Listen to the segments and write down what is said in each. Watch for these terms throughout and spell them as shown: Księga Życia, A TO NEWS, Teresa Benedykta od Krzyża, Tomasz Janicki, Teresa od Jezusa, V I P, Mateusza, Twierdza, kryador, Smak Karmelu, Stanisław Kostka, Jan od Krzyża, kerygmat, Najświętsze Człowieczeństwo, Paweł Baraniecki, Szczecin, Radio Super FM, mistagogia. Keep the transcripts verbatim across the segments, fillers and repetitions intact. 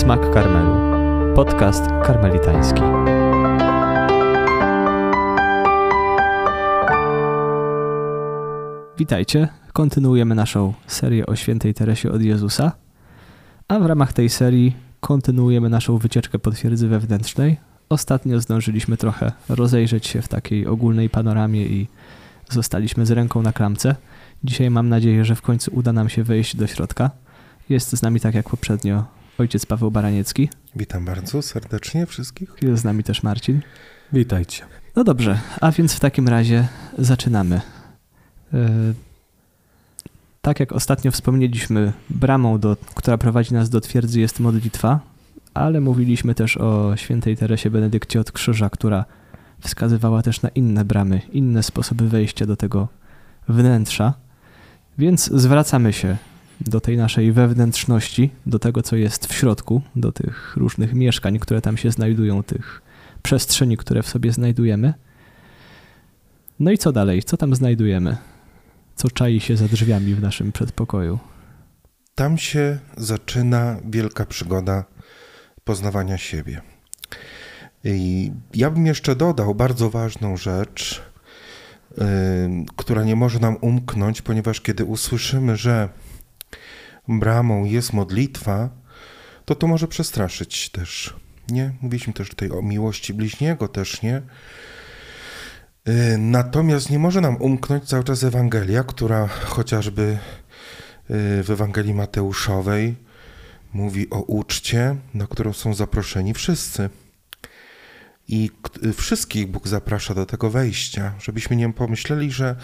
Smak Karmelu. Podcast karmelitański. Witajcie. Kontynuujemy naszą serię o świętej Teresie od Jezusa, a w ramach tej serii kontynuujemy naszą wycieczkę po twierdzy wewnętrznej. Ostatnio zdążyliśmy trochę rozejrzeć się w takiej ogólnej panoramie i zostaliśmy z ręką na klamce. Dzisiaj mam nadzieję, że w końcu uda nam się wejść do środka. Jest z nami, tak jak poprzednio, ojciec Paweł Baraniecki. Witam bardzo serdecznie wszystkich. Jest z nami też Marcin. Witajcie. No dobrze, a więc w takim razie zaczynamy. Tak jak ostatnio wspomnieliśmy, bramą, do, która prowadzi nas do twierdzy, jest modlitwa, ale mówiliśmy też o świętej Teresie Benedykcie od Krzyża, która wskazywała też na inne bramy, inne sposoby wejścia do tego wnętrza. Więc zwracamy się do tej naszej wewnętrzności, do tego, co jest w środku, do tych różnych mieszkań, które tam się znajdują, tych przestrzeni, które w sobie znajdujemy. No i co dalej? Co tam znajdujemy? Co czai się za drzwiami w naszym przedpokoju? Tam się zaczyna wielka przygoda poznawania siebie. I ja bym jeszcze dodał bardzo ważną rzecz, yy, która nie może nam umknąć, ponieważ kiedy usłyszymy, że bramą jest modlitwa, to to może przestraszyć też, nie? Mówiliśmy też tutaj o miłości bliźniego też, nie? Natomiast nie może nam umknąć cały czas Ewangelia, która chociażby w Ewangelii Mateuszowej mówi o uczcie, na którą są zaproszeni wszyscy. I wszystkich Bóg zaprasza do tego wejścia, żebyśmy nie pomyśleli, że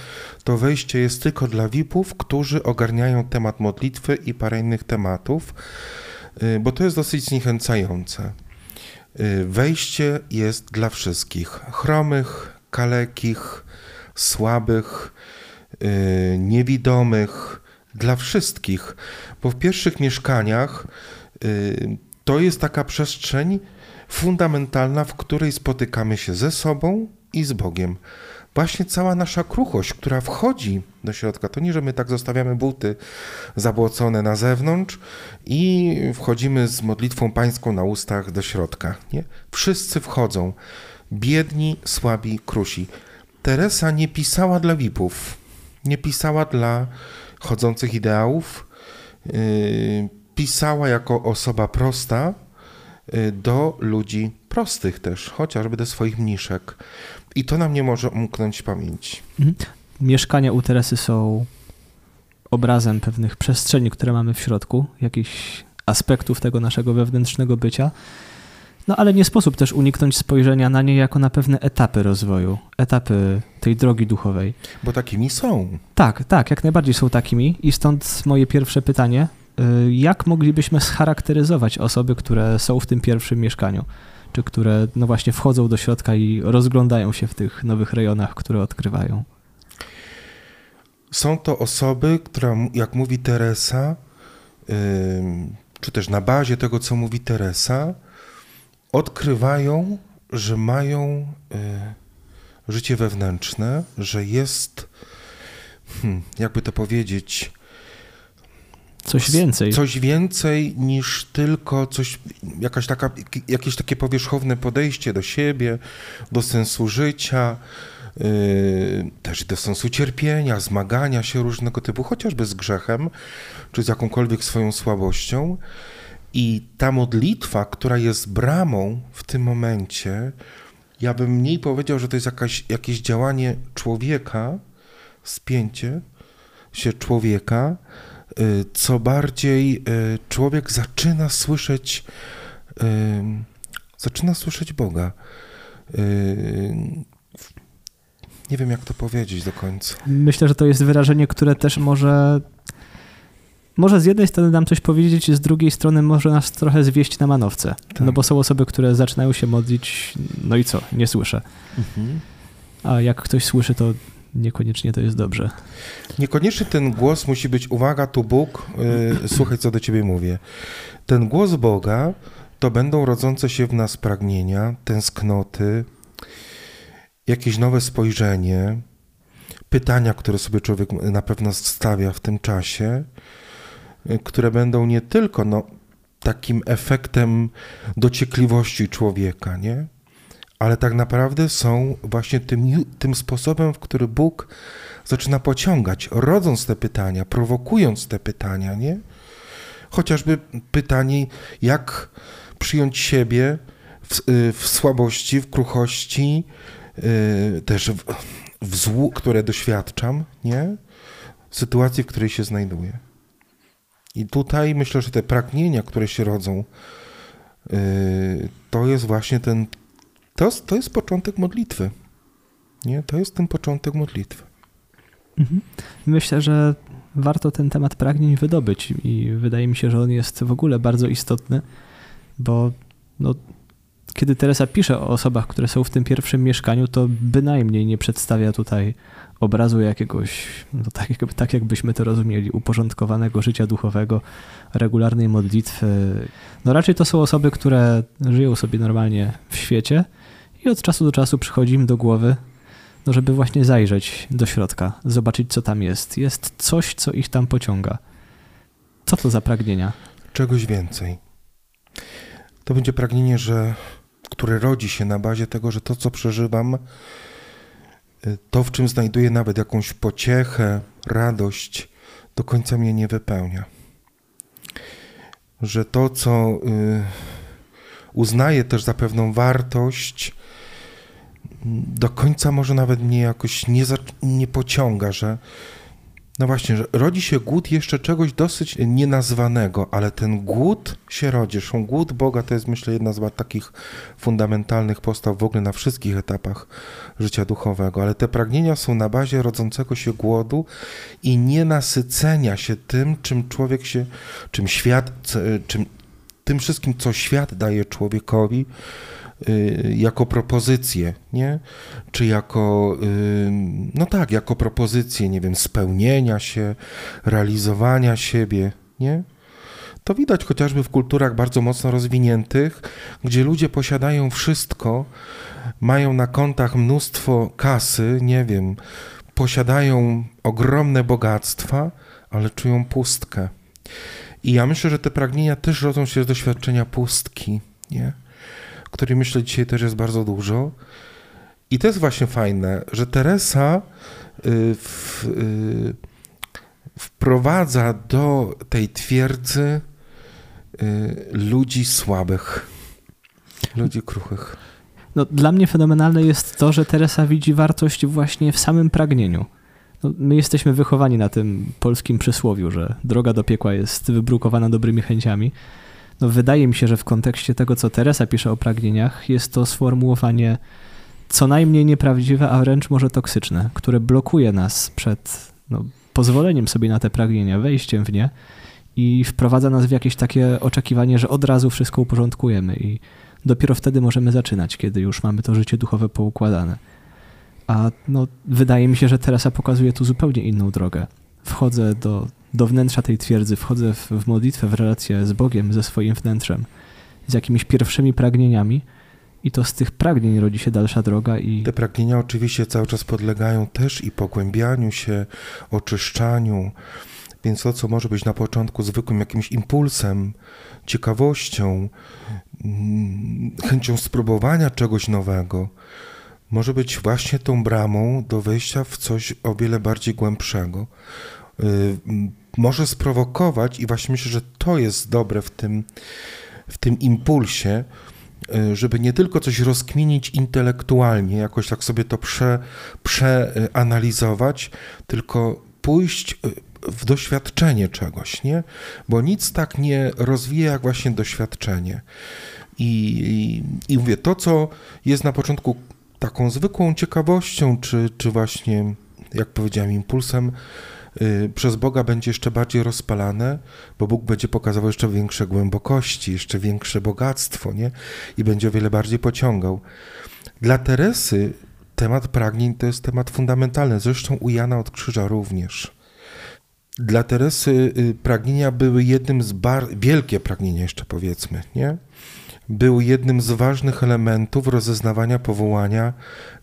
to wejście jest tylko dla V I P-ów, którzy ogarniają temat modlitwy i parę innych tematów, bo to jest dosyć zniechęcające. Wejście jest dla wszystkich, chromych, kalekich, słabych, niewidomych, dla wszystkich, bo w pierwszych mieszkaniach to jest taka przestrzeń fundamentalna, w której spotykamy się ze sobą i z Bogiem. Właśnie cała nasza kruchość, która wchodzi do środka, to nie, że my tak zostawiamy buty zabłocone na zewnątrz i wchodzimy z modlitwą pańską na ustach do środka. Nie? Wszyscy wchodzą. Biedni, słabi, krusi. Teresa nie pisała dla V I P-ów, nie pisała dla chodzących ideałów, yy, pisała jako osoba prosta, do ludzi prostych też, chociażby do swoich mniszek. I to nam nie może umknąć pamięci. Mieszkania u Teresy są obrazem pewnych przestrzeni, które mamy w środku, jakichś aspektów tego naszego wewnętrznego bycia. No ale nie sposób też uniknąć spojrzenia na nie jako na pewne etapy rozwoju, etapy tej drogi duchowej. Bo takimi są. Tak, tak, jak najbardziej są takimi. I stąd moje pierwsze pytanie. Jak moglibyśmy scharakteryzować osoby, które są w tym pierwszym mieszkaniu? Czy które no właśnie wchodzą do środka i rozglądają się w tych nowych rejonach, które odkrywają? Są to osoby, które, jak mówi Teresa, czy też na bazie tego, co mówi Teresa, odkrywają, że mają życie wewnętrzne, że jest, jakby to powiedzieć, coś więcej. Coś więcej niż tylko coś, jakaś taka, jakieś takie powierzchowne podejście do siebie, do sensu życia, yy, też do sensu cierpienia, zmagania się różnego typu, chociażby z grzechem, czy z jakąkolwiek swoją słabością. I ta modlitwa, która jest bramą w tym momencie, ja bym mniej powiedział, że to jest jakaś, jakieś działanie człowieka, spięcie się człowieka, co bardziej człowiek zaczyna słyszeć, zaczyna słyszeć Boga. Nie wiem, jak to powiedzieć do końca. Myślę, że to jest wyrażenie, które też może, może z jednej strony nam coś powiedzieć, z drugiej strony może nas trochę zwieść na manowce. Tak. No bo są osoby, które zaczynają się modlić, no i co, nie słyszę. Mhm. A jak ktoś słyszy, to niekoniecznie to jest dobrze. Niekoniecznie ten głos musi być, uwaga, tu Bóg, yy, słuchaj, co do ciebie mówię. Ten głos Boga to będą rodzące się w nas pragnienia, tęsknoty, jakieś nowe spojrzenie, pytania, które sobie człowiek na pewno stawia w tym czasie, które będą nie tylko, no, takim efektem dociekliwości człowieka, nie? Ale tak naprawdę są właśnie tym, tym sposobem, w który Bóg zaczyna pociągać, rodząc te pytania, prowokując te pytania, nie? Chociażby pytanie, jak przyjąć siebie w, w słabości, w kruchości, yy, też w, w złu, które doświadczam, nie? W sytuacji, w której się znajduję. I tutaj myślę, że te pragnienia, które się rodzą, yy, to jest właśnie ten, to, to jest początek modlitwy. Nie? To jest ten początek modlitwy. Mhm. Myślę, że warto ten temat pragnień wydobyć i wydaje mi się, że on jest w ogóle bardzo istotny, bo no, kiedy Teresa pisze o osobach, które są w tym pierwszym mieszkaniu, to bynajmniej nie przedstawia tutaj obrazu jakiegoś, no tak, jakby, tak jakbyśmy to rozumieli, uporządkowanego życia duchowego, regularnej modlitwy. No raczej to są osoby, które żyją sobie normalnie w świecie i od czasu do czasu przychodzi im do głowy, no żeby właśnie zajrzeć do środka, zobaczyć, co tam jest. Jest coś, co ich tam pociąga. Co to za pragnienia? Czegoś więcej. To będzie pragnienie, że, które rodzi się na bazie tego, że to, co przeżywam, to, w czym znajduję nawet jakąś pociechę, radość, do końca mnie nie wypełnia. Że to, co y, uznaję też za pewną wartość, do końca może nawet mnie jakoś nie, za, nie pociąga, że no właśnie, że rodzi się głód jeszcze czegoś dosyć nienazwanego, ale ten głód się rodzi. Zresztą głód Boga to jest, myślę, jedna z takich fundamentalnych postaw w ogóle na wszystkich etapach życia duchowego, ale te pragnienia są na bazie rodzącego się głodu i nienasycenia się tym, czym człowiek się, czym świat, czym, tym wszystkim, co świat daje człowiekowi, jako propozycję, nie? Czy jako, no tak, jako propozycję, nie wiem, spełnienia się, realizowania siebie, nie? To widać chociażby w kulturach bardzo mocno rozwiniętych, gdzie ludzie posiadają wszystko, mają na kontach mnóstwo kasy, nie wiem, posiadają ogromne bogactwa, ale czują pustkę. I ja myślę, że te pragnienia też rodzą się z doświadczenia pustki, nie? Której myślę dzisiaj też jest bardzo dużo. I to jest właśnie fajne, że Teresa w, wprowadza do tej twierdzy ludzi słabych, ludzi kruchych. No, dla mnie fenomenalne jest to, że Teresa widzi wartość właśnie w samym pragnieniu. No, my jesteśmy wychowani na tym polskim przysłowiu, że droga do piekła jest wybrukowana dobrymi chęciami. No, wydaje mi się, że w kontekście tego, co Teresa pisze o pragnieniach, jest to sformułowanie co najmniej nieprawdziwe, a wręcz może toksyczne, które blokuje nas przed no, pozwoleniem sobie na te pragnienia, wejściem w nie i wprowadza nas w jakieś takie oczekiwanie, że od razu wszystko uporządkujemy i dopiero wtedy możemy zaczynać, kiedy już mamy to życie duchowe poukładane. A no, wydaje mi się, że Teresa pokazuje tu zupełnie inną drogę. Wchodzę do... do wnętrza tej twierdzy, wchodzę w, w modlitwę, w relację z Bogiem, ze swoim wnętrzem, z jakimiś pierwszymi pragnieniami i to z tych pragnień rodzi się dalsza droga. I te pragnienia oczywiście cały czas podlegają też i pogłębianiu się, oczyszczaniu, więc to, co może być na początku zwykłym jakimś impulsem, ciekawością, chęcią spróbowania czegoś nowego, może być właśnie tą bramą do wejścia w coś o wiele bardziej głębszego. Może sprowokować i właśnie myślę, że to jest dobre w tym, w tym impulsie, żeby nie tylko coś rozkminić intelektualnie, jakoś tak sobie to prze, przeanalizować, tylko pójść w doświadczenie czegoś, nie? Bo nic tak nie rozwija jak właśnie doświadczenie. I, i, i mówię, to co jest na początku taką zwykłą ciekawością, czy, czy właśnie, jak powiedziałem, impulsem, przez Boga będzie jeszcze bardziej rozpalane, bo Bóg będzie pokazywał jeszcze większe głębokości, jeszcze większe bogactwo, nie? I będzie o wiele bardziej pociągał. Dla Teresy temat pragnień to jest temat fundamentalny, zresztą u Jana od Krzyża również. Dla Teresy pragnienia były jednym z bar... wielkie pragnienia jeszcze powiedzmy, nie? Były jednym z ważnych elementów rozeznawania powołania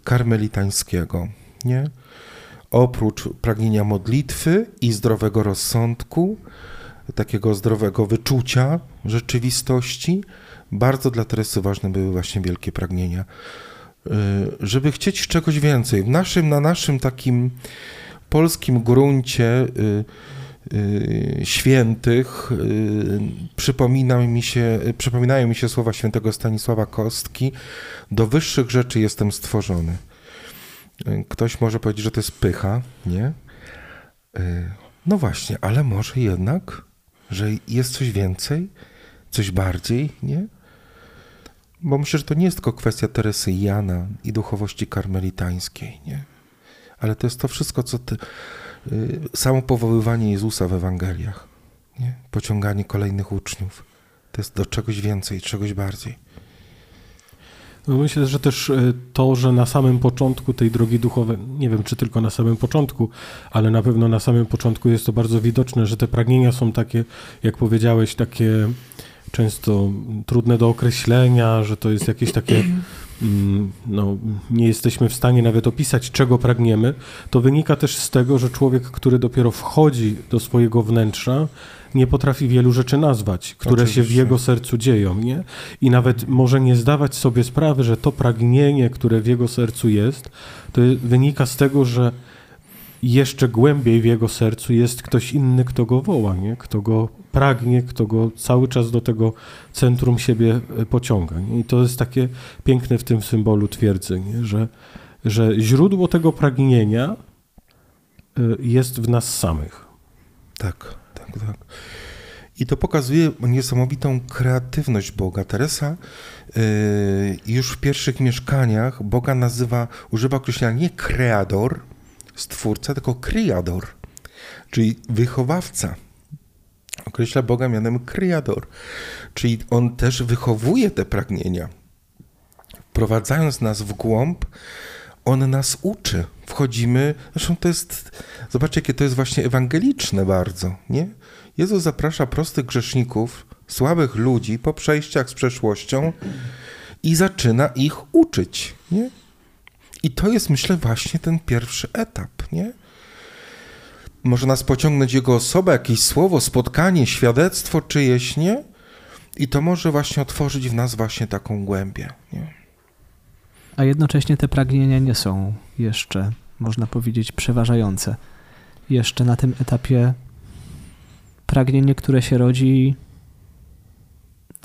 karmelitańskiego, nie? Oprócz pragnienia modlitwy i zdrowego rozsądku, takiego zdrowego wyczucia rzeczywistości, bardzo dla Teresy ważne były właśnie wielkie pragnienia, żeby chcieć czegoś więcej. W naszym, na naszym takim polskim gruncie świętych przypomina mi się, przypominają mi się słowa świętego Stanisława Kostki: do wyższych rzeczy jestem stworzony. Ktoś może powiedzieć, że to jest pycha, nie? No właśnie, ale może jednak, że jest coś więcej, coś bardziej, nie? Bo myślę, że to nie jest tylko kwestia Teresy i Jana i duchowości karmelitańskiej, nie? Ale to jest to wszystko, co ty, yy, samo powoływanie Jezusa w Ewangeliach, nie? Pociąganie kolejnych uczniów. To jest do czegoś więcej, czegoś bardziej. No myślę, że też to, że na samym początku tej drogi duchowej, nie wiem czy tylko na samym początku, ale na pewno na samym początku jest to bardzo widoczne, że te pragnienia są takie, jak powiedziałeś, takie często trudne do określenia, że to jest jakieś takie, no nie jesteśmy w stanie nawet opisać, czego pragniemy. To wynika też z tego, że człowiek, który dopiero wchodzi do swojego wnętrza, nie potrafi wielu rzeczy nazwać, które Oczywiście. się w jego sercu dzieją, nie? I nawet może nie zdawać sobie sprawy, że to pragnienie, które w jego sercu jest, to wynika z tego, że jeszcze głębiej w jego sercu jest ktoś inny, kto go woła, nie? Kto go pragnie, kto go cały czas do tego centrum siebie pociąga, nie? I to jest takie piękne w tym symbolu twierdzy, nie? Że, że źródło tego pragnienia jest w nas samych. Tak, tak, tak. I to pokazuje niesamowitą kreatywność Boga. Teresa yy, już w pierwszych mieszkaniach Boga nazywa, używa określenia nie kreador, stwórca, tylko kryador, czyli wychowawca. Określa Boga mianem kryador, czyli on też wychowuje te pragnienia. Wprowadzając nas w głąb, on nas uczy. Wchodzimy, zresztą to jest, zobaczcie, jakie to jest właśnie ewangeliczne bardzo, nie? Jezus zaprasza prostych grzeszników, słabych ludzi po przejściach z przeszłością i zaczyna ich uczyć, nie? I to jest, myślę, właśnie ten pierwszy etap, nie? Może nas pociągnąć jego osoba, jakieś słowo, spotkanie, świadectwo czyjeś, nie? I to może właśnie otworzyć w nas właśnie taką głębię, nie? A jednocześnie te pragnienia nie są jeszcze, można powiedzieć, przeważające. Jeszcze na tym etapie pragnienie, które się rodzi,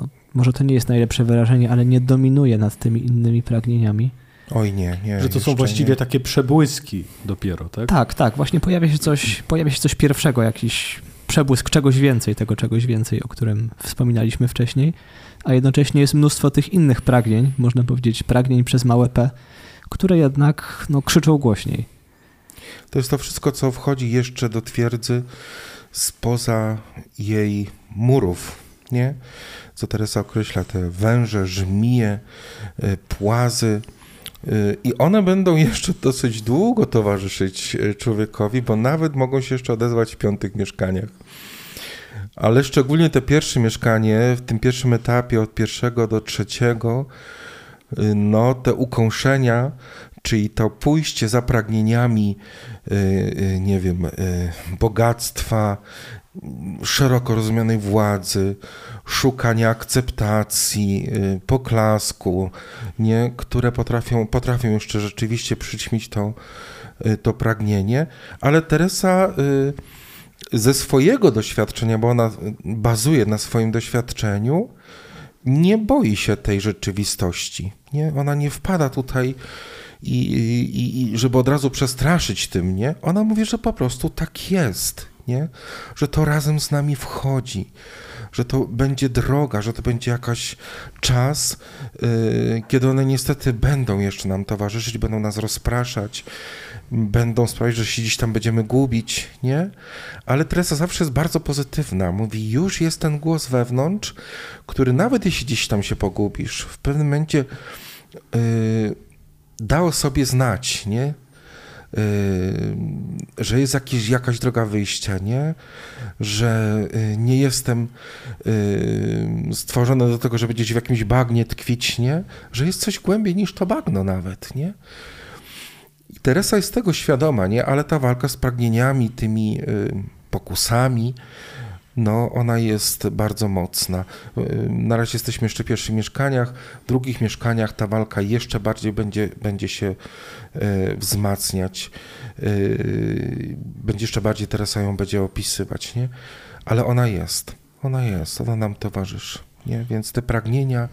no, może to nie jest najlepsze wyrażenie, ale nie dominuje nad tymi innymi pragnieniami. Oj nie, nie. Że to są właściwie nie. takie przebłyski dopiero, tak? Tak, tak. Właśnie pojawia się coś, pojawia się coś pierwszego, jakiś przebłysk czegoś więcej, tego czegoś więcej, o którym wspominaliśmy wcześniej, a jednocześnie jest mnóstwo tych innych pragnień, można powiedzieć pragnień przez małe p, które jednak no, krzyczą głośniej. To jest to wszystko, co wchodzi jeszcze do twierdzy spoza jej murów, nie? Co Teresa określa, te węże, żmije, płazy. I one będą jeszcze dosyć długo towarzyszyć człowiekowi, bo nawet mogą się jeszcze odezwać w piątych mieszkaniach. Ale szczególnie te pierwsze mieszkanie, w tym pierwszym etapie od pierwszego do trzeciego, no te ukąszenia, czyli to pójście za pragnieniami, nie wiem, bogactwa, szeroko rozumianej władzy, szukania akceptacji, poklasku, nie? które potrafią, potrafią jeszcze rzeczywiście przyćmić to, to pragnienie. Ale Teresa ze swojego doświadczenia, bo ona bazuje na swoim doświadczeniu, nie boi się tej rzeczywistości. Nie? Ona nie wpada tutaj i, i, i żeby od razu przestraszyć tym, nie? Ona mówi, że po prostu tak jest. Nie? Że to razem z nami wchodzi, że to będzie droga, że to będzie jakaś czas, yy, kiedy one niestety będą jeszcze nam towarzyszyć, będą nas rozpraszać, będą sprawiać, że się gdzieś tam będziemy gubić, nie? Ale Teresa zawsze jest bardzo pozytywna, mówi, już jest ten głos wewnątrz, który nawet jeśli gdzieś tam się pogubisz, w pewnym momencie yy, da o sobie znać, nie? Yy, że jest jakiś, jakaś droga wyjścia, nie? Że yy, nie jestem yy, stworzony do tego, żeby gdzieś w jakimś bagnie tkwić, nie? Że jest coś głębiej niż to bagno nawet, nie? I Teresa jest tego świadoma, nie? Ale ta walka z pragnieniami, tymi yy, pokusami, No, ona jest bardzo mocna. Na razie jesteśmy jeszcze w pierwszych mieszkaniach. W drugich mieszkaniach ta walka jeszcze bardziej będzie, będzie się wzmacniać. Będzie jeszcze bardziej Teresa ją będzie opisywać, nie? Ale ona jest. Ona jest. Ona nam towarzyszy, nie? Więc te pragnienia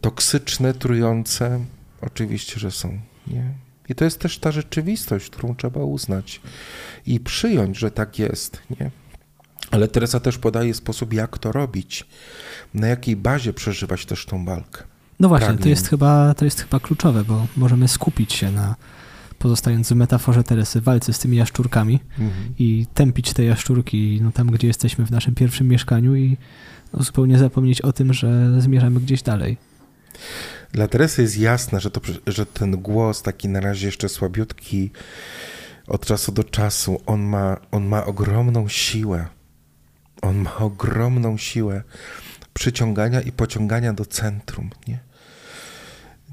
toksyczne, trujące, oczywiście, że są, nie? I to jest też ta rzeczywistość, którą trzeba uznać i przyjąć, że tak jest, nie? Ale Teresa też podaje sposób, jak to robić, na jakiej bazie przeżywać też tą walkę. No właśnie, to jest, chyba, to jest chyba kluczowe, bo możemy skupić się na, pozostając w metaforze Teresy, walce z tymi jaszczurkami mhm. i tępić te jaszczurki no, tam, gdzie jesteśmy w naszym pierwszym mieszkaniu i no, zupełnie zapomnieć o tym, że zmierzamy gdzieś dalej. Dla Teresy jest jasne, że, to, że ten głos taki na razie jeszcze słabiutki od czasu do czasu, on ma, on ma ogromną siłę. On ma ogromną siłę przyciągania i pociągania do centrum, nie?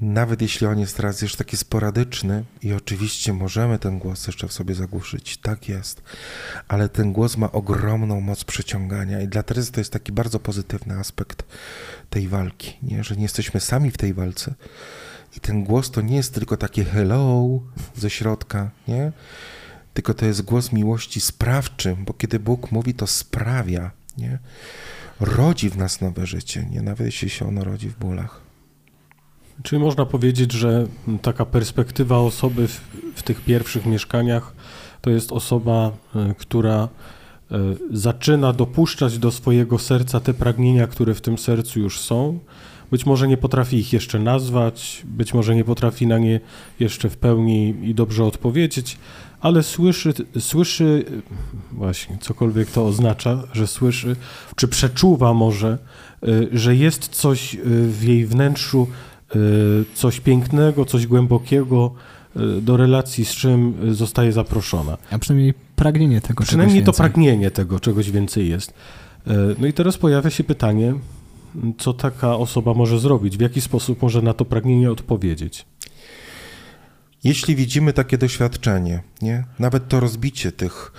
Nawet jeśli on jest teraz jeszcze taki sporadyczny i oczywiście możemy ten głos jeszcze w sobie zagłuszyć, tak jest, ale ten głos ma ogromną moc przyciągania i dla Teresy to jest taki bardzo pozytywny aspekt tej walki, nie? Że nie jesteśmy sami w tej walce i ten głos to nie jest tylko takie hello ze środka, nie? Tylko to jest głos miłości sprawczy, bo kiedy Bóg mówi, to sprawia, nie? Rodzi w nas nowe życie, nie? Nawet jeśli się ono rodzi w bólach. Czyli można powiedzieć, że taka perspektywa osoby w, w tych pierwszych mieszkaniach to jest osoba, która zaczyna dopuszczać do swojego serca te pragnienia, które w tym sercu już są. Być może nie potrafi ich jeszcze nazwać, być może nie potrafi na nie jeszcze w pełni i dobrze odpowiedzieć, ale słyszy, słyszy właśnie cokolwiek to oznacza, że słyszy, czy przeczuwa może, że jest coś w jej wnętrzu, coś pięknego, coś głębokiego, do relacji z czym zostaje zaproszona. A przynajmniej pragnienie tego czegoś więcej. Przynajmniej to pragnienie tego czegoś więcej jest. No i teraz pojawia się pytanie, co taka osoba może zrobić, w jaki sposób może na to pragnienie odpowiedzieć. Jeśli widzimy takie doświadczenie, nie? Nawet to rozbicie tych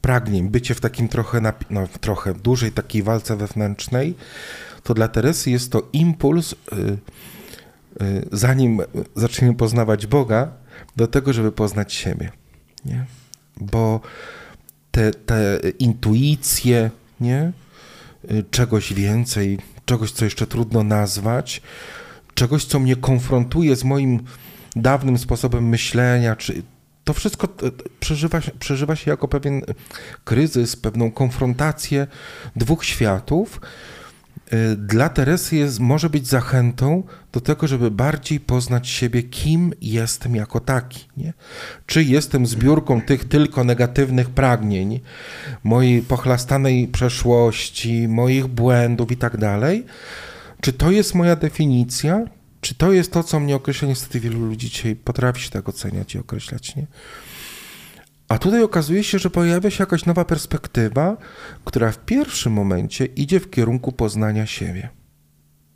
pragnień, bycie w takim trochę, no, trochę dłużej takiej walce wewnętrznej, to dla Teresy jest to impuls, yy, yy, zanim zaczniemy poznawać Boga, do tego, żeby poznać siebie. Nie? Bo te, te intuicje, nie? Yy, czegoś więcej, czegoś, co jeszcze trudno nazwać, czegoś, co mnie konfrontuje z moim dawnym sposobem myślenia, czy to wszystko przeżywa, przeżywa się jako pewien kryzys, pewną konfrontację dwóch światów. Dla Teresy jest, może być zachętą do tego, żeby bardziej poznać siebie, kim jestem jako taki. Nie? Czy jestem zbiórką tych tylko negatywnych pragnień, mojej pochlastanej przeszłości, moich błędów i tak dalej. Czy to jest moja definicja? Czy to jest to, co mnie określa? Niestety wielu ludzi dzisiaj potrafi się tak oceniać i określać, nie? A tutaj okazuje się, że pojawia się jakaś nowa perspektywa, która w pierwszym momencie idzie w kierunku poznania siebie.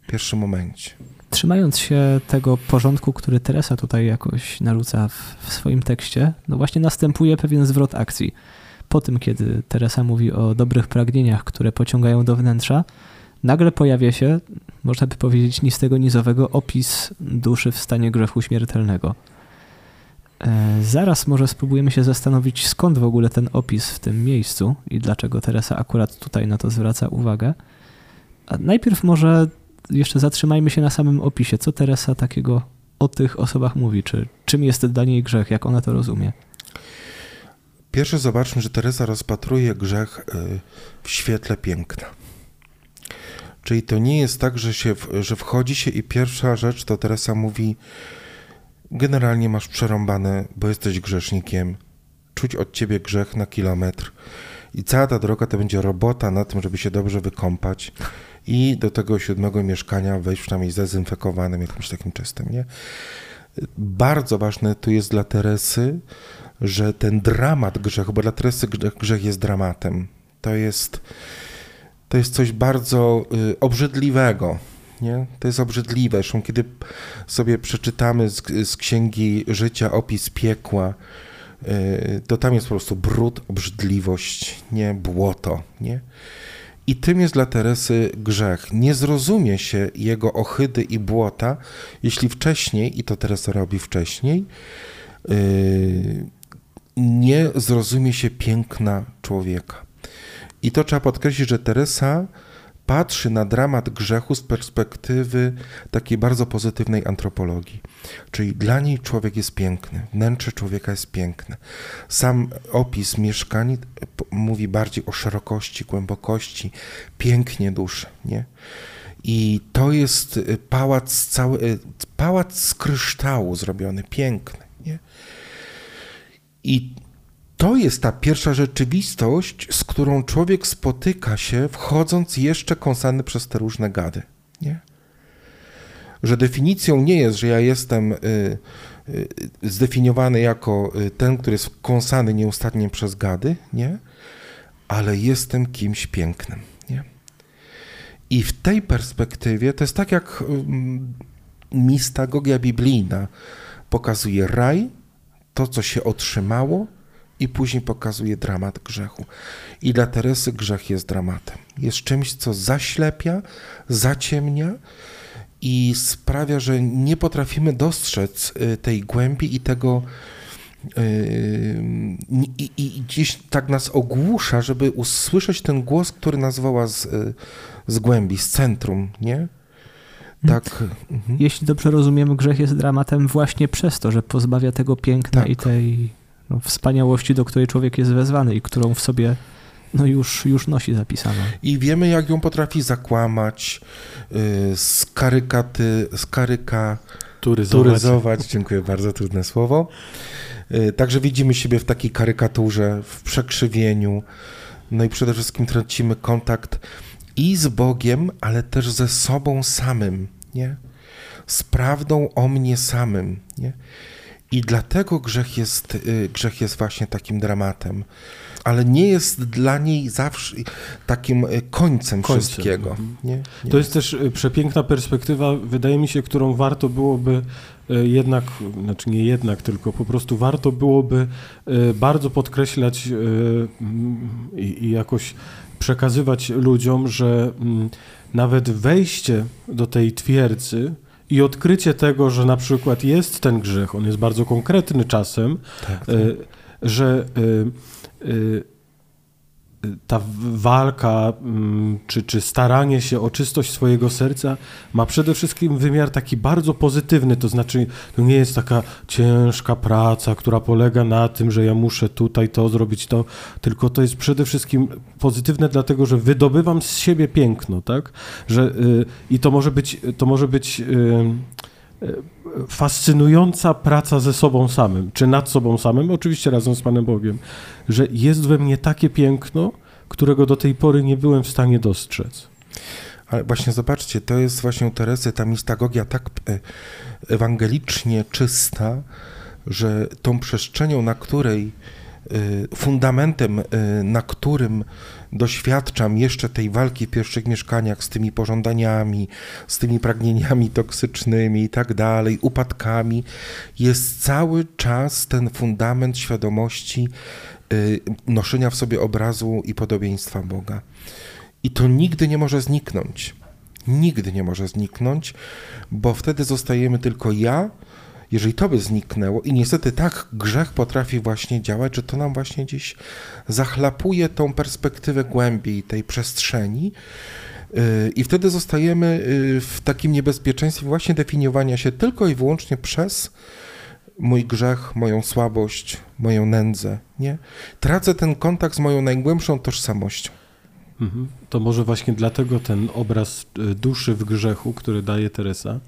W pierwszym momencie. Trzymając się tego porządku, który Teresa tutaj jakoś narzuca w, w swoim tekście, no właśnie następuje pewien zwrot akcji. Po tym, kiedy Teresa mówi o dobrych pragnieniach, które pociągają do wnętrza, nagle pojawia się, można by powiedzieć, ni z tego ni z owego, opis duszy w stanie grzechu śmiertelnego. E, zaraz może spróbujemy się zastanowić, skąd w ogóle ten opis w tym miejscu i dlaczego Teresa akurat tutaj na to zwraca uwagę. A najpierw może jeszcze zatrzymajmy się na samym opisie. Co Teresa takiego o tych osobach mówi? Czy czym jest dla niej grzech? Jak ona to rozumie? Pierwsze zobaczmy, że Teresa rozpatruje grzech w świetle piękna. Czyli to nie jest tak, że, się, że wchodzi się i pierwsza rzecz to Teresa mówi, generalnie masz przerąbane, bo jesteś grzesznikiem, czuć od ciebie grzech na kilometr i cała ta droga to będzie robota na tym, żeby się dobrze wykąpać i do tego siódmego mieszkania wejść przynajmniej zdezynfekowanym, jakimś takim czystym, nie? Bardzo ważne tu jest dla Teresy, że ten dramat grzechu, bo dla Teresy grzech jest dramatem, to jest... To jest coś bardzo y, obrzydliwego, nie? To jest obrzydliwe. Zresztą kiedy sobie przeczytamy z, z Księgi Życia opis piekła, to tam jest po prostu brud, obrzydliwość, nie, błoto, nie? I tym jest dla Teresy grzech. Nie zrozumie się jego ohydy i błota, jeśli wcześniej, i to Teresa robi wcześniej, nie zrozumie się piękna człowieka. I to trzeba podkreślić, że Teresa patrzy na dramat grzechu z perspektywy takiej bardzo pozytywnej antropologii. Czyli dla niej człowiek jest piękny, wnętrze człowieka jest piękne. Sam opis mieszkań mówi bardziej o szerokości, głębokości, pięknie duszy, nie? I to jest pałac, cały, pałac z kryształu zrobiony, piękny, nie? I to jest ta pierwsza rzeczywistość, z którą człowiek spotyka się, wchodząc jeszcze kąsany przez te różne gady, nie? Że definicją nie jest, że ja jestem y, y, zdefiniowany jako ten, który jest kąsany nieustannie przez gady, nie? Ale jestem kimś pięknym, nie? I w tej perspektywie to jest tak, jak y, mistagogia biblijna pokazuje raj, to, co się otrzymało, i później pokazuje dramat grzechu. I dla Teresy grzech jest dramatem. Jest czymś, co zaślepia, zaciemnia i sprawia, że nie potrafimy dostrzec tej głębi i tego, i, i gdzieś tak nas ogłusza, żeby usłyszeć ten głos, który nas woła z, z głębi, z centrum, nie? Tak. Mhm. Jeśli dobrze rozumiemy, grzech jest dramatem właśnie przez to, że pozbawia tego piękna, tak, i tej no, wspaniałości, do której człowiek jest wezwany i którą w sobie no, już, już nosi zapisaną. I wiemy, jak ją potrafi zakłamać, yy, skarykaty, skarykaturyzować. Dziękuję bardzo, trudne słowo. Yy, także widzimy siebie w takiej karykaturze, w przekrzywieniu. No i przede wszystkim tracimy kontakt i z Bogiem, ale też ze sobą samym, nie? Z prawdą o mnie samym, nie? I dlatego grzech jest, grzech jest właśnie takim dramatem, ale nie jest dla niej zawsze takim końcem, końcem. wszystkiego. Nie? Nie. To jest też przepiękna perspektywa, wydaje mi się, którą warto byłoby jednak, znaczy nie jednak, tylko po prostu warto byłoby bardzo podkreślać i jakoś przekazywać ludziom, że nawet wejście do tej twierdzy i odkrycie tego, że na przykład jest ten grzech, on jest bardzo konkretny czasem, tak, tak. że ta walka czy, czy staranie się o czystość swojego serca ma przede wszystkim wymiar taki bardzo pozytywny, to znaczy to nie jest taka ciężka praca, która polega na tym, że ja muszę tutaj to zrobić, to, tylko to jest przede wszystkim pozytywne dlatego, że wydobywam z siebie piękno, tak? Że, yy, i to może być, to może być yy, fascynująca praca ze sobą samym, czy nad sobą samym, oczywiście razem z Panem Bogiem, że jest we mnie takie piękno, którego do tej pory nie byłem w stanie dostrzec. Ale właśnie zobaczcie, to jest właśnie u Teresy ta mistagogia tak ewangelicznie czysta, że tą przestrzenią, na której, fundamentem, na którym doświadczam jeszcze tej walki w pierwszych mieszkaniach z tymi pożądaniami, z tymi pragnieniami toksycznymi i tak dalej, upadkami, jest cały czas ten fundament świadomości noszenia w sobie obrazu i podobieństwa Boga. I to nigdy nie może zniknąć. Nigdy nie może zniknąć, bo wtedy zostajemy tylko ja, jeżeli to by zniknęło. I niestety tak grzech potrafi właśnie działać, że to nam właśnie gdzieś zachlapuje tą perspektywę głębiej tej przestrzeni i wtedy zostajemy w takim niebezpieczeństwie właśnie definiowania się tylko i wyłącznie przez mój grzech, moją słabość, moją nędzę, nie? Tracę ten kontakt z moją najgłębszą tożsamością. To może właśnie dlatego ten obraz duszy w grzechu, który daje Teresa,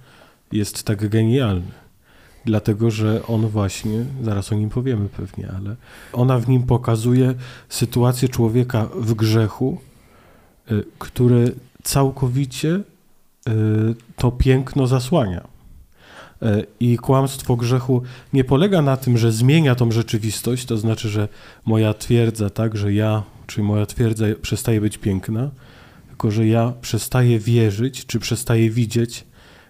jest tak genialny. Dlatego, że on właśnie, zaraz o nim powiemy pewnie, ale ona w nim pokazuje sytuację człowieka w grzechu, który całkowicie to piękno zasłania. I kłamstwo grzechu nie polega na tym, że zmienia tą rzeczywistość, to znaczy, że moja twierdza, tak, że ja, czyli moja twierdza przestaje być piękna, tylko że ja przestaję wierzyć, czy przestaję widzieć,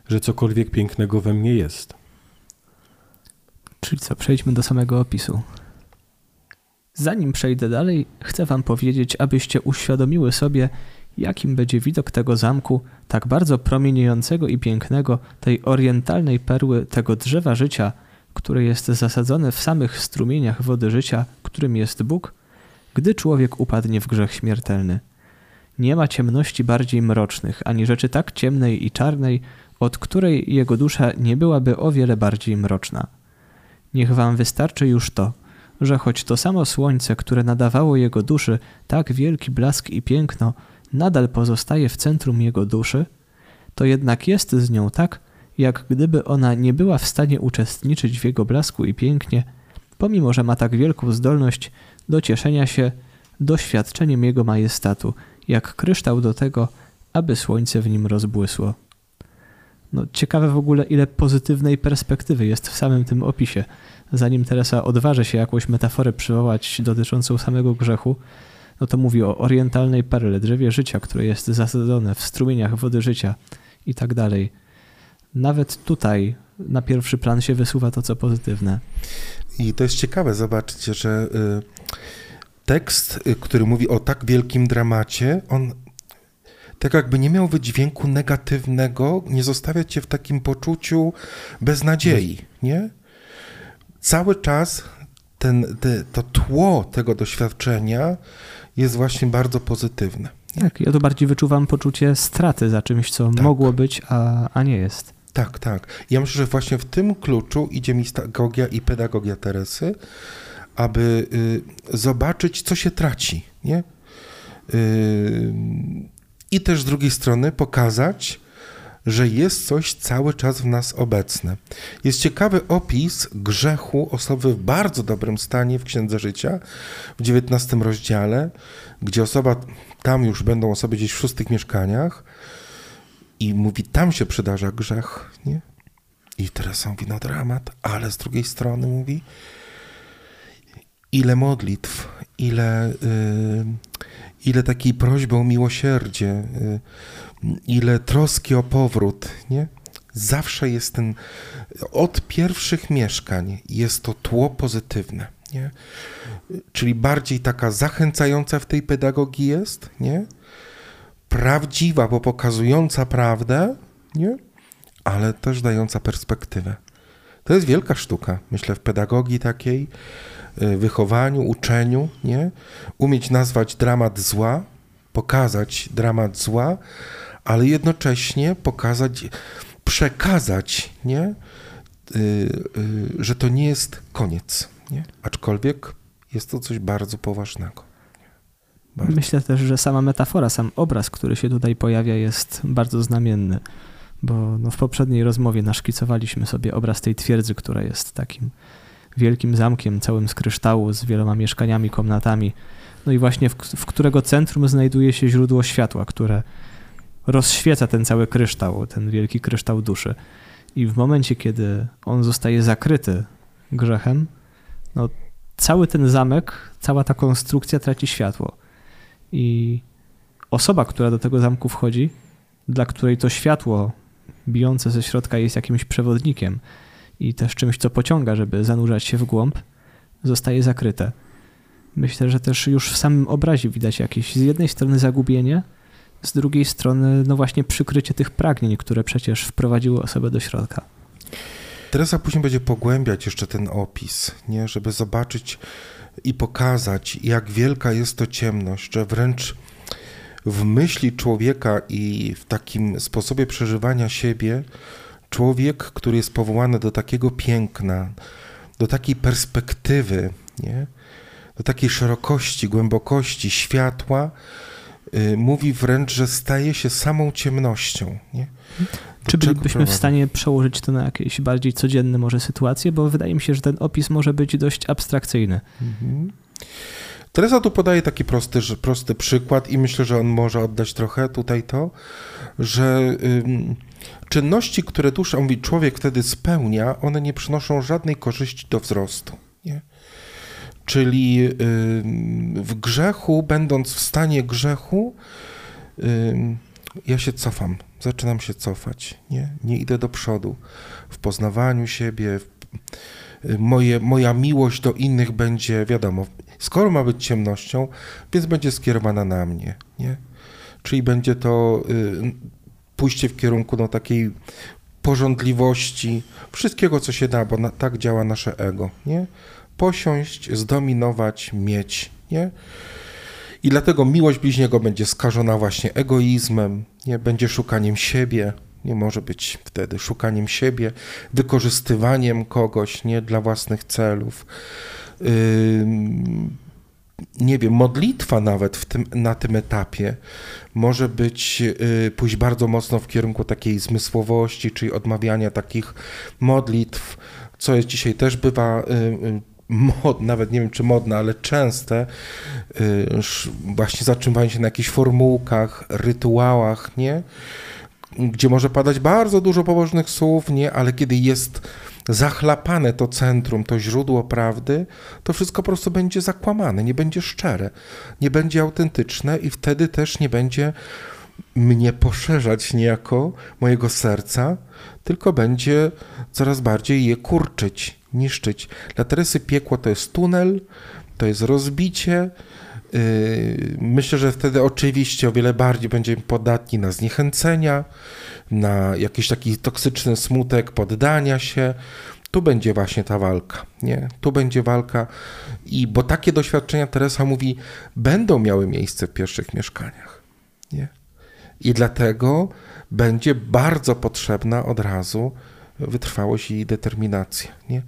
że cokolwiek pięknego we mnie jest. Czyli co, przejdźmy do samego opisu. Zanim przejdę dalej, chcę wam powiedzieć, abyście uświadomiły sobie, jakim będzie widok tego zamku, tak bardzo promieniejącego i pięknego, tej orientalnej perły, tego drzewa życia, które jest zasadzone w samych strumieniach wody życia, którym jest Bóg, gdy człowiek upadnie w grzech śmiertelny. Nie ma ciemności bardziej mrocznych, ani rzeczy tak ciemnej i czarnej, od której jego dusza nie byłaby o wiele bardziej mroczna. Niech wam wystarczy już to, że choć to samo słońce, które nadawało jego duszy tak wielki blask i piękno, nadal pozostaje w centrum jego duszy, to jednak jest z nią tak, jak gdyby ona nie była w stanie uczestniczyć w jego blasku i pięknie, pomimo że ma tak wielką zdolność do cieszenia się doświadczeniem jego majestatu, jak kryształ do tego, aby słońce w nim rozbłysło. No, ciekawe w ogóle, ile pozytywnej perspektywy jest w samym tym opisie. Zanim Teresa odważy się jakąś metaforę przywołać dotyczącą samego grzechu, no to mówi o orientalnej perle, drzewie życia, które jest zasadzone w strumieniach wody życia i tak dalej. Nawet tutaj na pierwszy plan się wysuwa to, co pozytywne. I to jest ciekawe, zobaczcie, że tekst, który mówi o tak wielkim dramacie, on tak jakby nie miał wydźwięku negatywnego, nie zostawia cię w takim poczuciu beznadziei, nie? Cały czas ten, te, to tło tego doświadczenia jest właśnie bardzo pozytywne. Nie? Tak, ja to bardziej wyczuwam poczucie straty za czymś, co tak. mogło być, a, a nie jest. Tak, tak. Ja myślę, że właśnie w tym kluczu idzie mistagogia i pedagogia Teresy, aby y, zobaczyć, co się traci, nie? Y, I też z drugiej strony pokazać, że jest coś cały czas w nas obecne. Jest ciekawy opis grzechu osoby w bardzo dobrym stanie w Księdze Życia, w dziewiętnastym rozdziale, gdzie osoba, tam już będą osoby gdzieś w szóstych mieszkaniach i mówi, tam się przydarza grzech, nie? I teraz on mówi, no dramat, ale z drugiej strony mówi, ile modlitw, ile... Yy, ile takiej prośby o miłosierdzie, ile troski o powrót, nie? Zawsze jest ten, od pierwszych mieszkań jest to tło pozytywne, nie? Czyli bardziej taka zachęcająca w tej pedagogii jest, nie? Prawdziwa, bo pokazująca prawdę, nie? Ale też dająca perspektywę. To jest wielka sztuka, myślę, w pedagogii takiej, wychowaniu, uczeniu, nie? Umieć nazwać dramat zła, pokazać dramat zła, ale jednocześnie pokazać, przekazać, nie? Yy, yy, że to nie jest koniec, nie? Aczkolwiek jest to coś bardzo poważnego. Bardzo. Myślę też, że sama metafora, sam obraz, który się tutaj pojawia, jest bardzo znamienny, bo no w poprzedniej rozmowie naszkicowaliśmy sobie obraz tej twierdzy, która jest takim wielkim zamkiem, całym z kryształu, z wieloma mieszkaniami, komnatami. No i właśnie w, w którego centrum znajduje się źródło światła, które rozświeca ten cały kryształ, ten wielki kryształ duszy. I w momencie, kiedy on zostaje zakryty grzechem, no cały ten zamek, cała ta konstrukcja traci światło. I osoba, która do tego zamku wchodzi, dla której to światło bijące ze środka jest jakimś przewodnikiem, i też czymś, co pociąga, żeby zanurzać się w głąb, zostaje zakryte. Myślę, że też już w samym obrazie widać jakieś z jednej strony zagubienie, z drugiej strony no właśnie przykrycie tych pragnień, które przecież wprowadziły osobę do środka. Teresa później będzie pogłębiać jeszcze ten opis, nie? Żeby zobaczyć i pokazać, jak wielka jest to ciemność, że wręcz w myśli człowieka i w takim sposobie przeżywania siebie człowiek, który jest powołany do takiego piękna, do takiej perspektywy, nie? Do takiej szerokości, głębokości, światła, yy, mówi wręcz, że staje się samą ciemnością. Nie? Czy bylibyśmy w stanie przełożyć to na jakieś bardziej codzienne może sytuacje? Bo wydaje mi się, że ten opis może być dość abstrakcyjny. Mhm. Teresa tu podaje taki prosty, prosty przykład i myślę, że on może oddać trochę tutaj to, że ym, czynności, które dusza, mówi, człowiek wtedy spełnia, one nie przynoszą żadnej korzyści do wzrostu. Nie? Czyli ym, w grzechu, będąc w stanie grzechu, ym, ja się cofam, zaczynam się cofać, nie, nie idę do przodu w poznawaniu siebie, w Moje, moja miłość do innych będzie, wiadomo, Skoro ma być ciemnością, więc będzie skierowana na mnie, nie? Czyli będzie to y, pójście w kierunku no, takiej pożądliwości, wszystkiego, co się da, bo na, tak działa nasze ego, nie? Posiąść, zdominować, mieć, nie? I dlatego miłość bliźniego będzie skażona właśnie egoizmem, nie? Będzie szukaniem siebie, nie może być wtedy szukaniem siebie, wykorzystywaniem kogoś, nie? Dla własnych celów. Yy, nie wiem, modlitwa nawet w tym, na tym etapie może być, yy, pójść bardzo mocno w kierunku takiej zmysłowości, czyli odmawiania takich modlitw, co jest dzisiaj też bywa yy, mod, nawet nie wiem czy modne, ale częste, yy, właśnie zatrzymywanie się na jakichś formułkach, rytuałach, nie? Gdzie może padać bardzo dużo pobożnych słów, nie? Ale kiedy jest zachlapane to centrum, to źródło prawdy, to wszystko po prostu będzie zakłamane, nie będzie szczere, nie będzie autentyczne i wtedy też nie będzie mnie poszerzać niejako, mojego serca, tylko będzie coraz bardziej je kurczyć, niszczyć. Dla Teresy piekło to jest tunel, to jest rozbicie. Myślę, że wtedy oczywiście o wiele bardziej będziemy podatni na zniechęcenia, na jakiś taki toksyczny smutek poddania się. Tu będzie właśnie ta walka, nie? Tu będzie walka, i bo takie doświadczenia, Teresa mówi, będą miały miejsce w pierwszych mieszkaniach, nie? I dlatego będzie bardzo potrzebna od razu wytrwałość i determinacja, nie?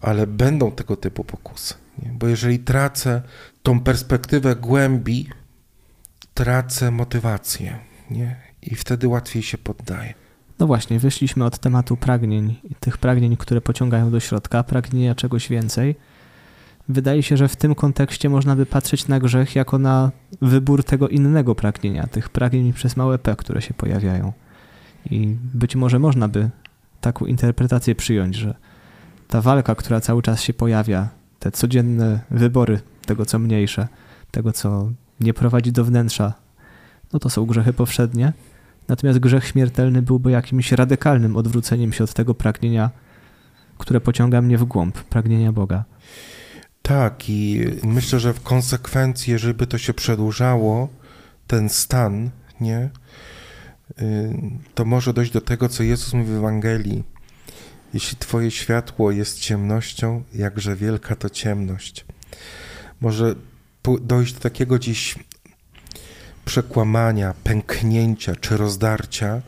Ale będą tego typu pokusy, nie? Bo jeżeli tracę tą perspektywę głębi, tracę motywację, nie? I wtedy łatwiej się poddaję. No właśnie, wyszliśmy od tematu pragnień, tych pragnień, które pociągają do środka, pragnienia czegoś więcej. Wydaje się, że w tym kontekście można by patrzeć na grzech jako na wybór tego innego pragnienia, tych pragnień przez małe p, które się pojawiają. I być może można by taką interpretację przyjąć, że ta walka, która cały czas się pojawia, te codzienne wybory tego, co mniejsze, tego, co nie prowadzi do wnętrza, no to są grzechy powszednie. Natomiast grzech śmiertelny byłby jakimś radykalnym odwróceniem się od tego pragnienia, które pociąga mnie w głąb, pragnienia Boga. Tak, i myślę, że w konsekwencji, jeżeli by to się przedłużało, ten stan, nie, to może dojść do tego, co Jezus mówi w Ewangelii. Jeśli twoje światło jest ciemnością, jakże wielka to ciemność. Może dojść do takiego dziś przekłamania, pęknięcia czy rozdarcia,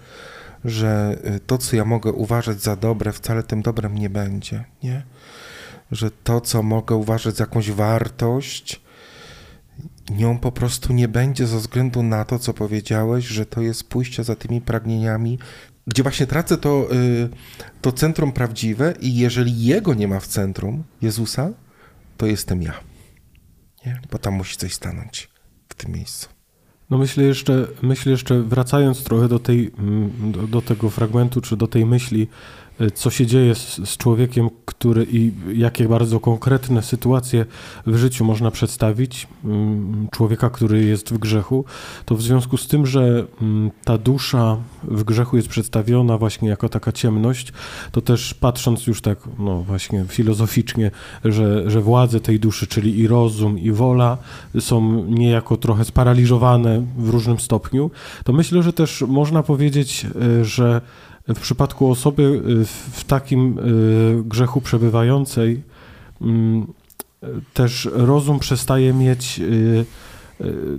że to, co ja mogę uważać za dobre, wcale tym dobrem nie będzie, nie? Że to, co mogę uważać za jakąś wartość, nią po prostu nie będzie ze względu na to, co powiedziałeś, że to jest pójście za tymi pragnieniami, gdzie właśnie tracę to, to centrum prawdziwe i jeżeli Jego nie ma w centrum, Jezusa, to jestem ja. Nie? Bo tam musi coś stanąć w tym miejscu. No myślę jeszcze, myślę jeszcze wracając trochę do, tej, do, do tego fragmentu, czy do tej myśli, co się dzieje z, z człowiekiem, który i jakie bardzo konkretne sytuacje w życiu można przedstawić, człowieka, który jest w grzechu, to w związku z tym, że ta dusza w grzechu jest przedstawiona właśnie jako taka ciemność, to też patrząc już tak, no właśnie filozoficznie, że, że władze tej duszy, czyli i rozum, i wola są niejako trochę sparaliżowane w różnym stopniu, to myślę, że też można powiedzieć, że w przypadku osoby w takim grzechu przebywającej też rozum przestaje mieć,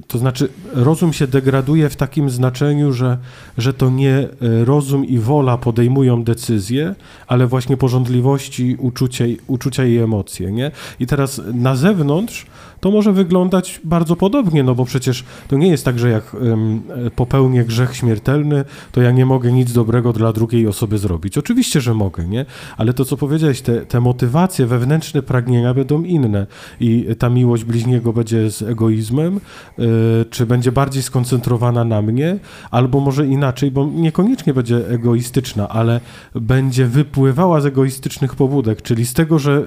to znaczy rozum się degraduje w takim znaczeniu, że, że to nie rozum i wola podejmują decyzje, ale właśnie pożądliwości, uczucia, uczucia i emocje, nie? I teraz na zewnątrz to może wyglądać bardzo podobnie, no bo przecież to nie jest tak, że jak um, popełnię grzech śmiertelny, to ja nie mogę nic dobrego dla drugiej osoby zrobić. Oczywiście, że mogę, nie? Ale to, co powiedziałeś, te, te motywacje, wewnętrzne pragnienia będą inne i ta miłość bliźniego będzie z egoizmem, yy, czy będzie bardziej skoncentrowana na mnie, albo może inaczej, bo niekoniecznie będzie egoistyczna, ale będzie wypływała z egoistycznych pobudek, czyli z tego, że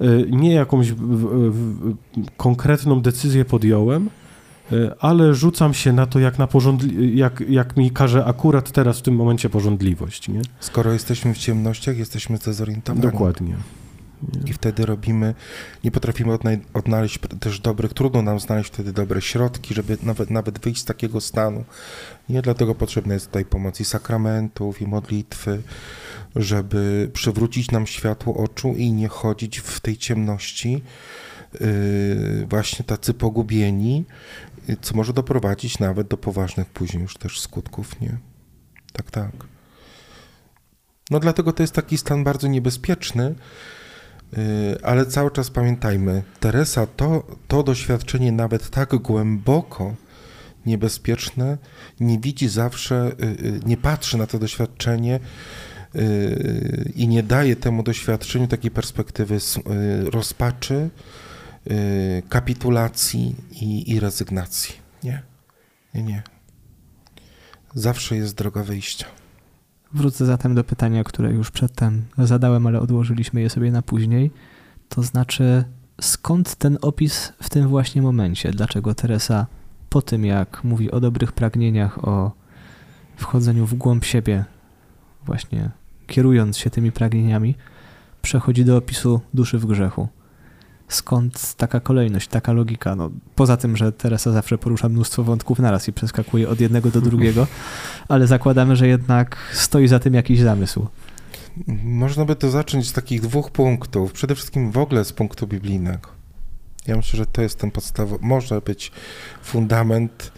yy, yy, nie jakąś w, w, konkretną decyzję podjąłem, ale rzucam się na to, jak, na porządli- jak, jak mi każe akurat teraz w tym momencie pożądliwość. Nie? Skoro jesteśmy w ciemnościach, jesteśmy zdezorientowani. Dokładnie. I wtedy robimy, nie potrafimy odnaleźć też dobrych, trudno nam znaleźć wtedy dobre środki, żeby nawet, nawet wyjść z takiego stanu. Nie dlatego potrzebna jest tutaj pomoc i sakramentów, i modlitwy, żeby przywrócić nam światło oczu i nie chodzić w tej ciemności yy, właśnie tacy pogubieni, co może doprowadzić nawet do poważnych później już też skutków, nie? Tak, tak. No dlatego to jest taki stan bardzo niebezpieczny, ale cały czas pamiętajmy, Teresa to, to doświadczenie nawet tak głęboko niebezpieczne, nie widzi zawsze, nie patrzy na to doświadczenie i nie daje temu doświadczeniu takiej perspektywy rozpaczy, kapitulacji i, i rezygnacji. Nie, nie, nie. Zawsze jest droga wyjścia. Wrócę zatem do pytania, które już przedtem zadałem, ale odłożyliśmy je sobie na później. To znaczy, skąd ten opis w tym właśnie momencie? Dlaczego Teresa po tym, jak mówi o dobrych pragnieniach, o wchodzeniu w głąb siebie, właśnie kierując się tymi pragnieniami, przechodzi do opisu duszy w grzechu? Skąd taka kolejność, taka logika? No, poza tym, że Teresa zawsze porusza mnóstwo wątków naraz i przeskakuje od jednego do drugiego, ale zakładamy, że jednak stoi za tym jakiś zamysł. Można by to zacząć z takich dwóch punktów. Przede wszystkim w ogóle z punktu biblijnego. Ja myślę, że to jest ten podstawowy, może być fundament,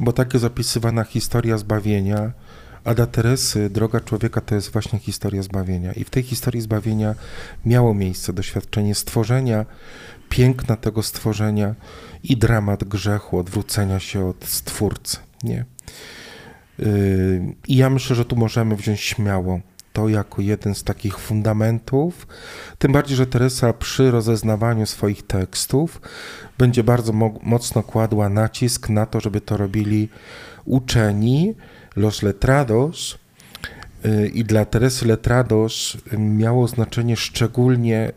bo tak jest opisywana historia zbawienia, a dla Teresy droga człowieka to jest właśnie historia zbawienia. I w tej historii zbawienia miało miejsce doświadczenie stworzenia, piękna tego stworzenia i dramat grzechu, odwrócenia się od Stwórcy. Nie? I ja myślę, że tu możemy wziąć śmiało to jako jeden z takich fundamentów, tym bardziej, że Teresa przy rozeznawaniu swoich tekstów będzie bardzo mo- mocno kładła nacisk na to, żeby to robili uczeni, los letrados, i dla Teresy letrados miało znaczenie szczególnie,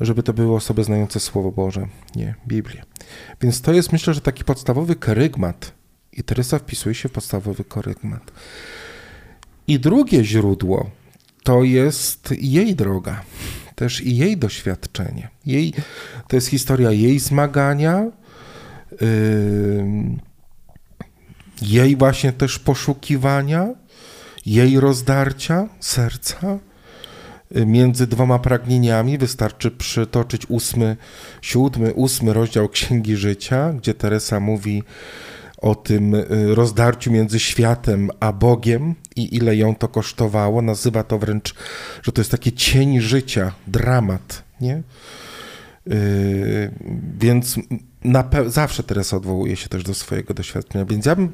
żeby to były osoby znające Słowo Boże, nie, Biblię. Więc to jest, myślę, że taki podstawowy kerygmat i Teresa wpisuje się w podstawowy kerygmat. I drugie źródło to jest jej droga, też i jej doświadczenie. Jej, to jest historia jej zmagania, yy, jej właśnie też poszukiwania, jej rozdarcia serca między dwoma pragnieniami. Wystarczy przytoczyć ósmy, siódmy, ósmy rozdział Księgi Życia, gdzie Teresa mówi o tym rozdarciu między światem a Bogiem i ile ją to kosztowało. Nazywa to wręcz, że to jest taki cień życia, dramat, nie? Yy, więc na pe- zawsze Teresa odwołuje się też do swojego doświadczenia, więc ja bym,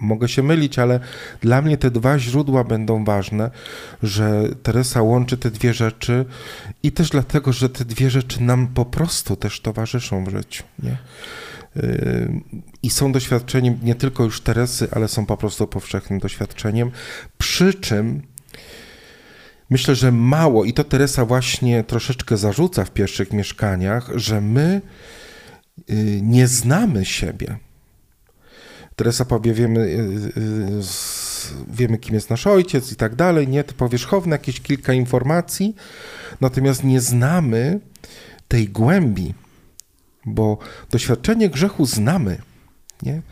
mogę się mylić, ale dla mnie te dwa źródła będą ważne, że Teresa łączy te dwie rzeczy i też dlatego, że te dwie rzeczy nam po prostu też towarzyszą w życiu, nie? I są doświadczeniem nie tylko już Teresy, ale są po prostu powszechnym doświadczeniem, przy czym myślę, że mało, i to Teresa właśnie troszeczkę zarzuca w pierwszych mieszkaniach, że my nie znamy siebie. Teresa powie, wiemy, wiemy kim jest nasz ojciec i tak dalej, nie? To powierzchowne jakieś kilka informacji, natomiast nie znamy tej głębi, bo doświadczenie grzechu znamy, nie?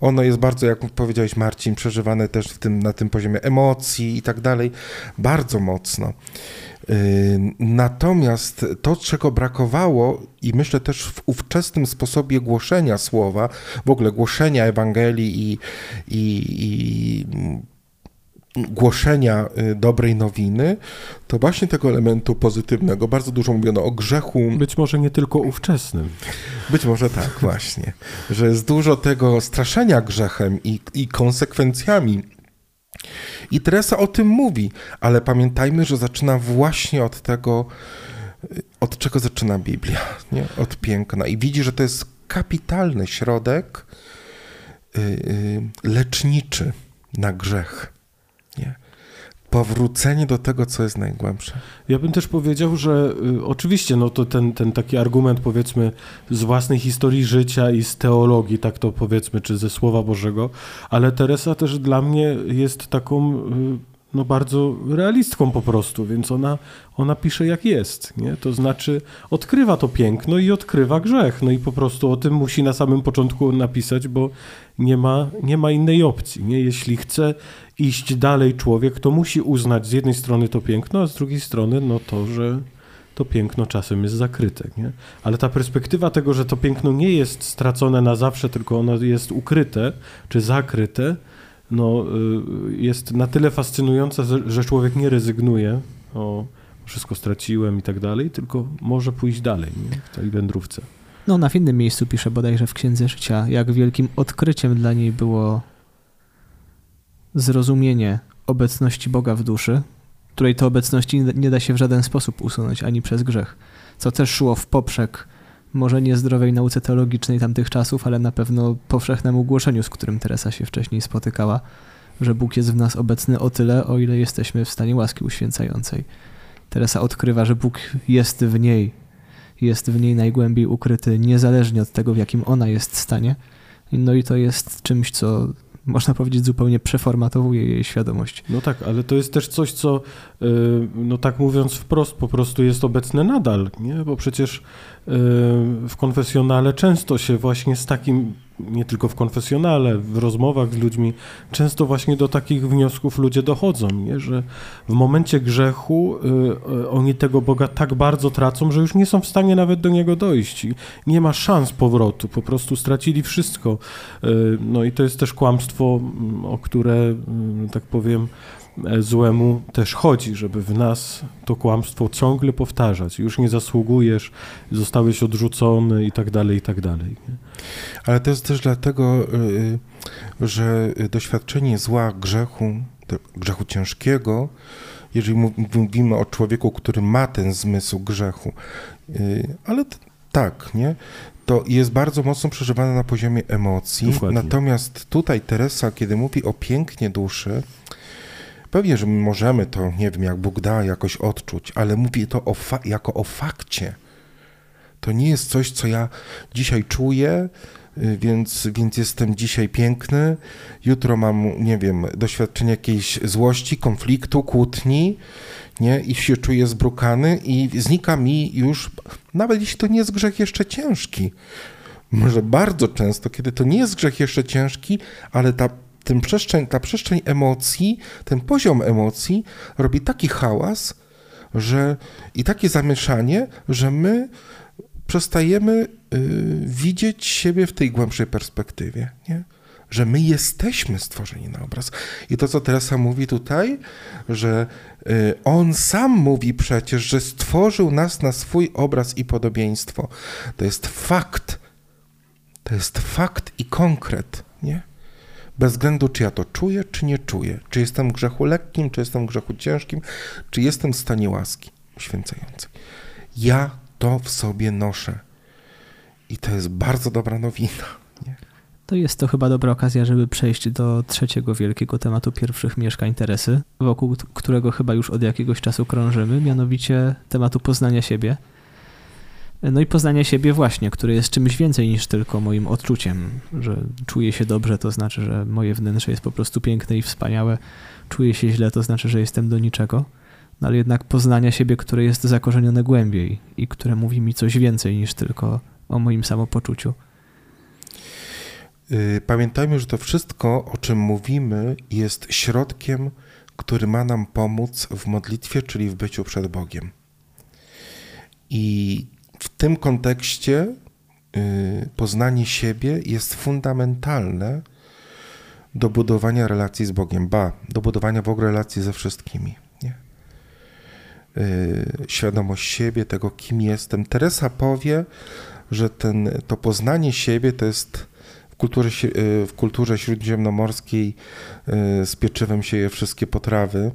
Ono jest bardzo, jak powiedziałeś Marcin, przeżywane też w tym, na tym poziomie emocji i tak dalej, bardzo mocno. Natomiast to, czego brakowało i myślę też w ówczesnym sposobie głoszenia słowa, w ogóle głoszenia Ewangelii i, i, i głoszenia dobrej nowiny, to właśnie tego elementu pozytywnego. Bardzo dużo mówiono o grzechu. Być może nie tylko ówczesnym. Być może tak właśnie, że jest dużo tego straszenia grzechem i, i konsekwencjami. I Teresa o tym mówi, ale pamiętajmy, że zaczyna właśnie od tego, od czego zaczyna Biblia, nie? Od piękna. I widzi, że to jest kapitalny środek leczniczy na grzech. Nie. Powrócenie do tego, co jest najgłębsze. Ja bym też powiedział, że y, oczywiście no to ten, ten taki argument, powiedzmy, z własnej historii życia i z teologii, tak to powiedzmy, czy ze Słowa Bożego, ale Teresa też dla mnie jest taką y, no bardzo realistką po prostu, więc ona, ona pisze jak jest, nie? To znaczy odkrywa to piękno i odkrywa grzech, no i po prostu o tym musi na samym początku napisać, bo nie ma, nie ma innej opcji, nie? Jeśli chce iść dalej człowiek, to musi uznać z jednej strony to piękno, a z drugiej strony no to, że to piękno czasem jest zakryte, nie? Ale ta perspektywa tego, że to piękno nie jest stracone na zawsze, tylko ono jest ukryte czy zakryte, no, jest na tyle fascynująca, że człowiek nie rezygnuje, o wszystko straciłem i tak dalej, tylko może pójść dalej, nie? W tej wędrówce. No, na innym miejscu pisze bodajże w Księdze Życia, jak wielkim odkryciem dla niej było zrozumienie obecności Boga w duszy, której to obecności nie da się w żaden sposób usunąć, ani przez grzech, co też szło w poprzek może niezdrowej nauce teologicznej tamtych czasów, ale na pewno powszechnemu głoszeniu, z którym Teresa się wcześniej spotykała, że Bóg jest w nas obecny o tyle, o ile jesteśmy w stanie łaski uświęcającej. Teresa odkrywa, że Bóg jest w niej, jest w niej najgłębiej ukryty, niezależnie od tego, w jakim ona jest stanie. No i to jest czymś, co można powiedzieć zupełnie przeformatowuje jej świadomość. No tak, ale to jest też coś, co, no tak mówiąc wprost, po prostu jest obecne nadal, nie? Bo przecież w konfesjonale często się właśnie z takim, nie tylko w konfesjonale, w rozmowach z ludźmi, często właśnie do takich wniosków ludzie dochodzą, nie? Że w momencie grzechu oni tego Boga tak bardzo tracą, że już nie są w stanie nawet do Niego dojść. Nie ma szans powrotu, po prostu stracili wszystko. No i to jest też kłamstwo, o które, tak powiem, złemu też chodzi, żeby w nas to kłamstwo ciągle powtarzać. Już nie zasługujesz, zostałeś odrzucony i tak dalej, i tak dalej. Nie? Ale to jest też dlatego, że doświadczenie zła, grzechu, grzechu ciężkiego, jeżeli mówimy o człowieku, który ma ten zmysł grzechu, ale tak, nie? To jest bardzo mocno przeżywane na poziomie emocji. Dokładnie. Natomiast tutaj Teresa, kiedy mówi o pięknie duszy, pewnie, że my możemy to, nie wiem, jak Bóg da, jakoś odczuć, ale mówię to o fa- jako o fakcie. To nie jest coś, co ja dzisiaj czuję, więc, więc jestem dzisiaj piękny, jutro mam, nie wiem, doświadczenie jakiejś złości, konfliktu, kłótni, nie? I się czuję zbrukany i znika mi już, nawet jeśli to nie jest grzech jeszcze ciężki, może bardzo często, kiedy to nie jest grzech jeszcze ciężki, ale ta Ten przestrzeń, ta przestrzeń emocji, ten poziom emocji robi taki hałas, że i takie zamieszanie, że my przestajemy yy, widzieć siebie w tej głębszej perspektywie, nie? Że my jesteśmy stworzeni na obraz. I to, co Teresa mówi tutaj, że yy, on sam mówi przecież, że stworzył nas na swój obraz i podobieństwo. To jest fakt. To jest fakt i konkret, nie? Bez względu, czy ja to czuję, czy nie czuję, czy jestem w grzechu lekkim, czy jestem w grzechu ciężkim, czy jestem w stanie łaski uświęcającej. Ja to w sobie noszę. I to jest bardzo dobra nowina. Nie? To jest to chyba dobra okazja, żeby przejść do trzeciego wielkiego tematu pierwszych mieszkań Teresy, wokół którego chyba już od jakiegoś czasu krążymy, mianowicie tematu poznania siebie. No i poznanie siebie właśnie, które jest czymś więcej niż tylko moim odczuciem, że czuję się dobrze, to znaczy, że moje wnętrze jest po prostu piękne i wspaniałe, czuję się źle, to znaczy, że jestem do niczego, no ale jednak poznanie siebie, które jest zakorzenione głębiej i które mówi mi coś więcej niż tylko o moim samopoczuciu. Pamiętajmy, że to wszystko, o czym mówimy, jest środkiem, który ma nam pomóc w modlitwie, czyli w byciu przed Bogiem. I w tym kontekście yy, poznanie siebie jest fundamentalne do budowania relacji z Bogiem, ba, do budowania w ogóle relacji ze wszystkimi. Nie? Yy, świadomość siebie, tego kim jestem. Teresa powie, że ten, to poznanie siebie to jest w kulturze, yy, w kulturze śródziemnomorskiej yy, z pieczywem się je wszystkie potrawy.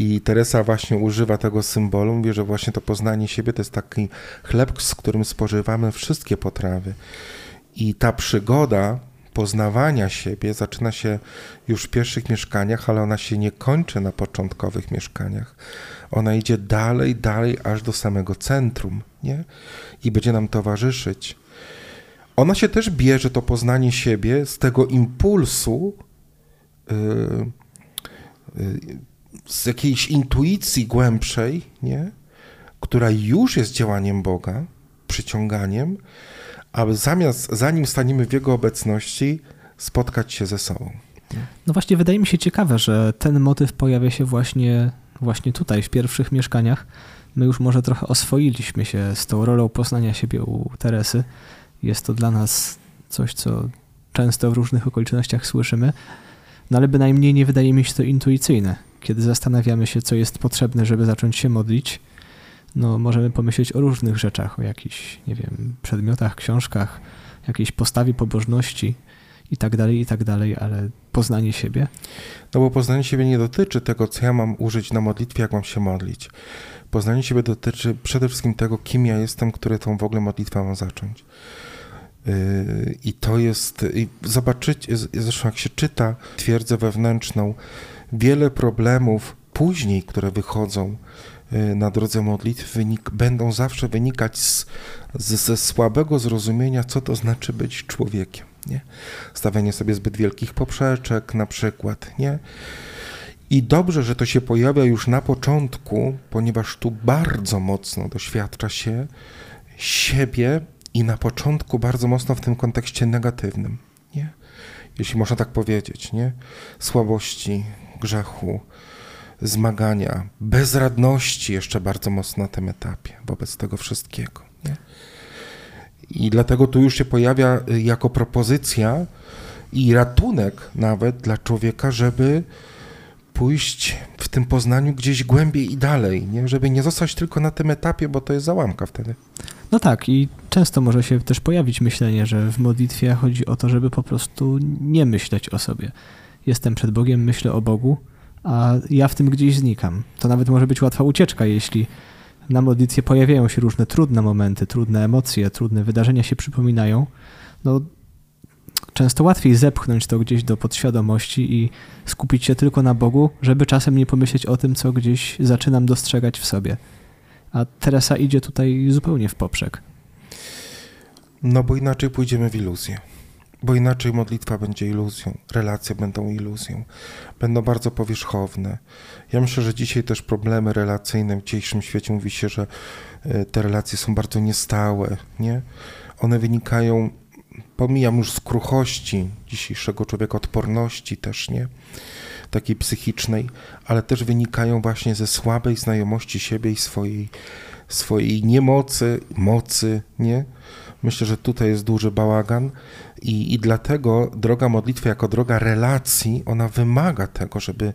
I Teresa właśnie używa tego symbolu, mówi, że właśnie to poznanie siebie to jest taki chleb, z którym spożywamy wszystkie potrawy. I ta przygoda poznawania siebie zaczyna się już w pierwszych mieszkaniach, ale ona się nie kończy na początkowych mieszkaniach. Ona idzie dalej, dalej, aż do samego centrum, nie? I będzie nam towarzyszyć. Ona się też bierze, to poznanie siebie, z tego impulsu, yy, yy, z jakiejś intuicji głębszej, nie? Która już jest działaniem Boga, przyciąganiem, aby zamiast, zanim staniemy w Jego obecności, spotkać się ze sobą. No właśnie, wydaje mi się ciekawe, że ten motyw pojawia się właśnie, właśnie tutaj, w pierwszych mieszkaniach. My już może trochę oswoiliśmy się z tą rolą poznania siebie u Teresy. Jest to dla nas coś, co często w różnych okolicznościach słyszymy, no ale bynajmniej nie wydaje mi się to intuicyjne. Kiedy zastanawiamy się, co jest potrzebne, żeby zacząć się modlić, no możemy pomyśleć o różnych rzeczach, o jakichś, nie wiem, przedmiotach, książkach, jakiejś postawie pobożności i tak dalej, i tak dalej, ale poznanie siebie? No bo poznanie siebie nie dotyczy tego, co ja mam użyć na modlitwie, jak mam się modlić. Poznanie siebie dotyczy przede wszystkim tego, kim ja jestem, który tą w ogóle modlitwę mam zacząć. I to jest, i zobaczycie, zresztą jak się czyta Twierdzę wewnętrzną, wiele problemów później, które wychodzą na drodze modlitw, wynik, będą zawsze wynikać z, z, ze słabego zrozumienia, co to znaczy być człowiekiem. Nie? Stawianie sobie zbyt wielkich poprzeczek na przykład. Nie? I dobrze, że to się pojawia już na początku, ponieważ tu bardzo mocno doświadcza się siebie i na początku bardzo mocno w tym kontekście negatywnym. Nie? Jeśli można tak powiedzieć. Nie? Słabości, grzechu, zmagania, bezradności jeszcze bardzo mocno na tym etapie wobec tego wszystkiego. Nie? I dlatego tu już się pojawia jako propozycja i ratunek nawet dla człowieka, żeby pójść w tym poznaniu gdzieś głębiej i dalej, nie? Żeby nie zostać tylko na tym etapie, bo to jest załamka wtedy. No tak, i często może się też pojawić myślenie, że w modlitwie chodzi o to, żeby po prostu nie myśleć o sobie. Jestem przed Bogiem, myślę o Bogu, a ja w tym gdzieś znikam. To nawet może być łatwa ucieczka, jeśli na modlitwie pojawiają się różne trudne momenty, trudne emocje, trudne wydarzenia się przypominają. No, często łatwiej zepchnąć to gdzieś do podświadomości i skupić się tylko na Bogu, żeby czasem nie pomyśleć o tym, co gdzieś zaczynam dostrzegać w sobie. A Teresa idzie tutaj zupełnie w poprzek. No bo inaczej pójdziemy w iluzję. Bo inaczej modlitwa będzie iluzją, relacje będą iluzją, będą bardzo powierzchowne. Ja myślę, że dzisiaj też problemy relacyjne w dzisiejszym świecie, mówi się, że te relacje są bardzo niestałe, nie? One wynikają, pomijam już z kruchości dzisiejszego człowieka, odporności też, nie? Takiej psychicznej, ale też wynikają właśnie ze słabej znajomości siebie i swojej, swojej niemocy, mocy, nie? Myślę, że tutaj jest duży bałagan i, i dlatego droga modlitwy jako droga relacji, ona wymaga tego, żeby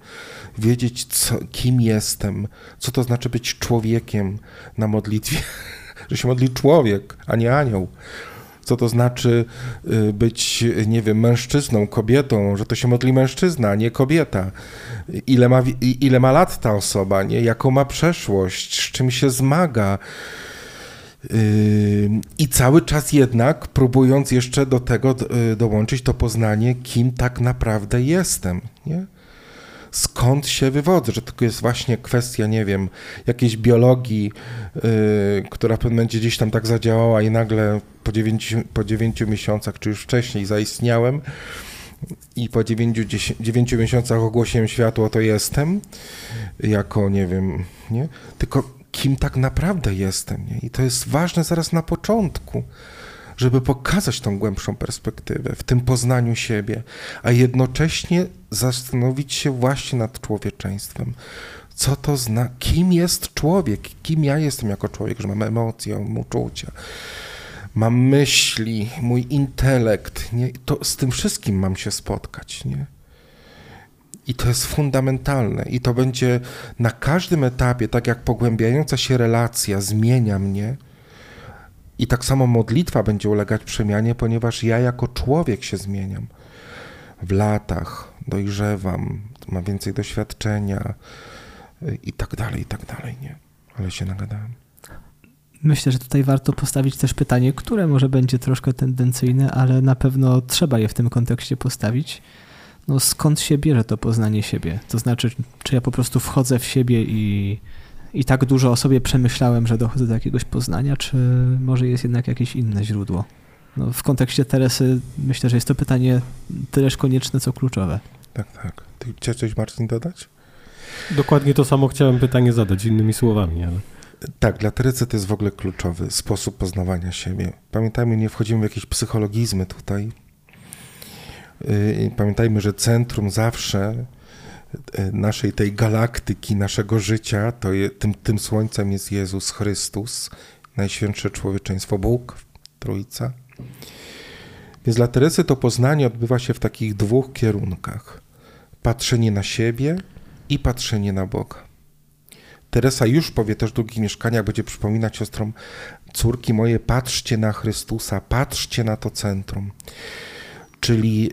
wiedzieć, co, kim jestem, co to znaczy być człowiekiem na modlitwie, że się modli człowiek, a nie anioł. Co to znaczy być, nie wiem, mężczyzną, kobietą, że to się modli mężczyzna, a nie kobieta. Ile ma, ile ma lat ta osoba, nie? Jaką ma przeszłość, z czym się zmaga. I cały czas jednak próbując jeszcze do tego dołączyć to poznanie, kim tak naprawdę jestem, nie? Skąd się wywodzę, że to jest właśnie kwestia, nie wiem, jakiejś biologii, yy, która w pewnym momencie gdzieś tam tak zadziałała i nagle po dziewięciu, po dziewięciu miesiącach, czy już wcześniej zaistniałem i po dziewięciu, dziewięciu miesiącach ogłosiłem światu, oto jestem, jako, nie wiem, nie? Tylko kim tak naprawdę jestem, nie? I to jest ważne zaraz na początku, żeby pokazać tą głębszą perspektywę w tym poznaniu siebie, a jednocześnie zastanowić się właśnie nad człowieczeństwem. Co to zna, kim jest człowiek, kim ja jestem jako człowiek, że mam emocje, mam uczucia, mam myśli, mój intelekt, nie? To z tym wszystkim mam się spotkać, nie? I to jest fundamentalne i to będzie na każdym etapie, tak jak pogłębiająca się relacja zmienia mnie, i tak samo modlitwa będzie ulegać przemianie, ponieważ ja jako człowiek się zmieniam. W latach dojrzewam, mam więcej doświadczenia i tak dalej, i tak dalej, nie? Ale się nagadałem. Myślę, że tutaj warto postawić też pytanie, które może będzie troszkę tendencyjne, ale na pewno trzeba je w tym kontekście postawić. No skąd się bierze to poznanie siebie? To znaczy, czy ja po prostu wchodzę w siebie i... I tak dużo o sobie przemyślałem, że dochodzę do jakiegoś poznania, czy może jest jednak jakieś inne źródło? No, w kontekście Teresy myślę, że jest to pytanie tyleż konieczne, co kluczowe. Tak, tak. Ty chciałeś coś, Marcin, dodać? Dokładnie to samo chciałem pytanie zadać, innymi słowami, ale... Tak, dla Teresy to jest w ogóle kluczowy sposób poznawania siebie. Pamiętajmy, nie wchodzimy w jakieś psychologizmy tutaj. Pamiętajmy, że centrum zawsze naszej tej galaktyki, naszego życia, to je, tym, tym słońcem jest Jezus Chrystus, Najświętsze Człowieczeństwo, Bóg, Trójca. Więc dla Teresy to poznanie odbywa się w takich dwóch kierunkach. Patrzenie na siebie i patrzenie na Boga. Teresa już powie też w drugich mieszkaniach, będzie przypominać siostrom: córki moje, patrzcie na Chrystusa, patrzcie na to centrum. Czyli yy,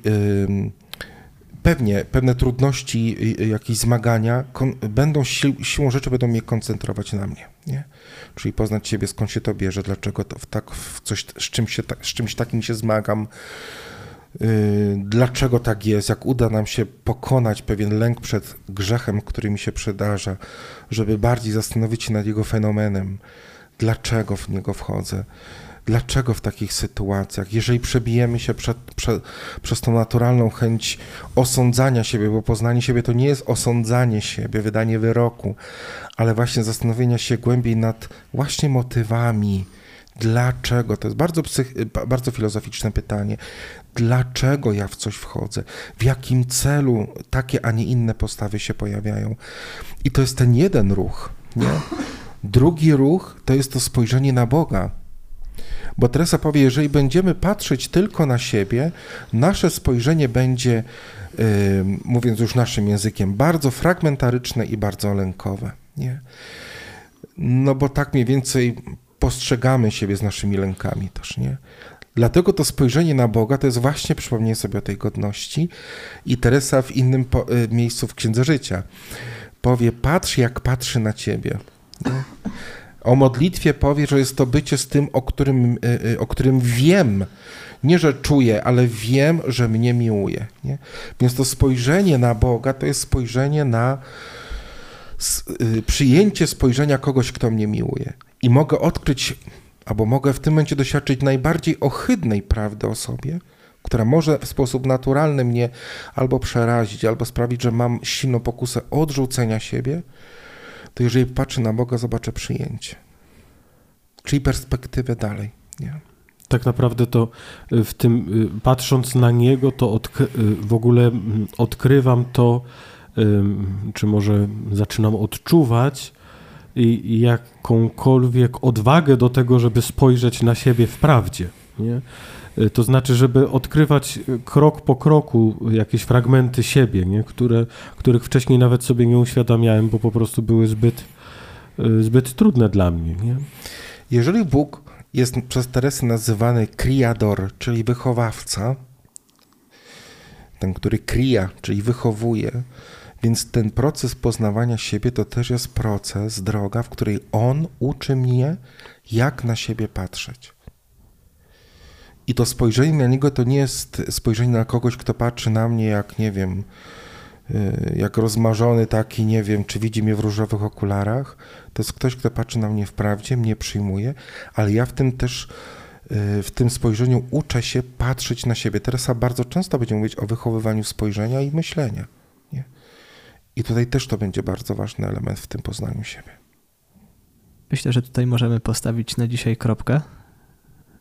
pewnie pewne trudności, yy, jakieś zmagania kon- będą si- siłą rzeczy będą mnie koncentrować na mnie. Nie? Czyli poznać siebie, skąd się to bierze, dlaczego to w tak, w coś, z, czym się ta- z czymś takim się zmagam, yy, dlaczego tak jest, jak uda nam się pokonać pewien lęk przed grzechem, który mi się przydarza, żeby bardziej zastanowić się nad jego fenomenem, dlaczego w niego wchodzę. Dlaczego w takich sytuacjach, jeżeli przebijemy się przed, przed, przez tą naturalną chęć osądzania siebie, bo poznanie siebie to nie jest osądzanie siebie, wydanie wyroku, ale właśnie zastanowienia się głębiej nad właśnie motywami, dlaczego, to jest bardzo, psych, bardzo filozoficzne pytanie, dlaczego ja w coś wchodzę, w jakim celu takie, a nie inne postawy się pojawiają. I to jest ten jeden ruch, nie? Drugi ruch to jest to spojrzenie na Boga. Bo Teresa powie, jeżeli będziemy patrzeć tylko na siebie, nasze spojrzenie będzie, yy, mówiąc już naszym językiem, bardzo fragmentaryczne i bardzo lękowe. Nie? No bo tak mniej więcej postrzegamy siebie z naszymi lękami też, nie? Dlatego to spojrzenie na Boga to jest właśnie przypomnienie sobie o tej godności. I Teresa w innym po, y, miejscu w Księdze Życia powie: patrz jak patrzy na ciebie. Nie? O modlitwie powie, że jest to bycie z tym, o którym, o którym wiem. Nie, że czuję, ale wiem, że mnie miłuje. Nie? Więc to spojrzenie na Boga to jest spojrzenie na przyjęcie spojrzenia kogoś, kto mnie miłuje. I mogę odkryć, albo mogę w tym momencie doświadczyć najbardziej ohydnej prawdy o sobie, która może w sposób naturalny mnie albo przerazić, albo sprawić, że mam silną pokusę odrzucenia siebie, to jeżeli patrzę na Boga, zobaczę przyjęcie. Czyli perspektywę dalej. Nie? Tak naprawdę to w tym, patrząc na Niego, to odk- w ogóle odkrywam to, czy może zaczynam odczuwać jakąkolwiek odwagę do tego, żeby spojrzeć na siebie w prawdzie. Nie? To znaczy, żeby odkrywać krok po kroku jakieś fragmenty siebie, nie? Które, których wcześniej nawet sobie nie uświadamiałem, bo po prostu były zbyt, zbyt trudne dla mnie. Nie? Jeżeli Bóg jest przez Teresę nazywany kriador, czyli wychowawca, ten, który krija, czyli wychowuje, więc ten proces poznawania siebie to też jest proces, droga, w której On uczy mnie, jak na siebie patrzeć. I to spojrzenie na Niego to nie jest spojrzenie na kogoś, kto patrzy na mnie jak, nie wiem, jak rozmarzony taki, nie wiem, czy widzi mnie w różowych okularach. To jest ktoś, kto patrzy na mnie w prawdzie, mnie przyjmuje, ale ja w tym też, w tym spojrzeniu uczę się patrzeć na siebie. Teresa bardzo często będzie mówić o wychowywaniu spojrzenia i myślenia. Nie? I tutaj też to będzie bardzo ważny element w tym poznaniu siebie. Myślę, że tutaj możemy postawić na dzisiaj kropkę.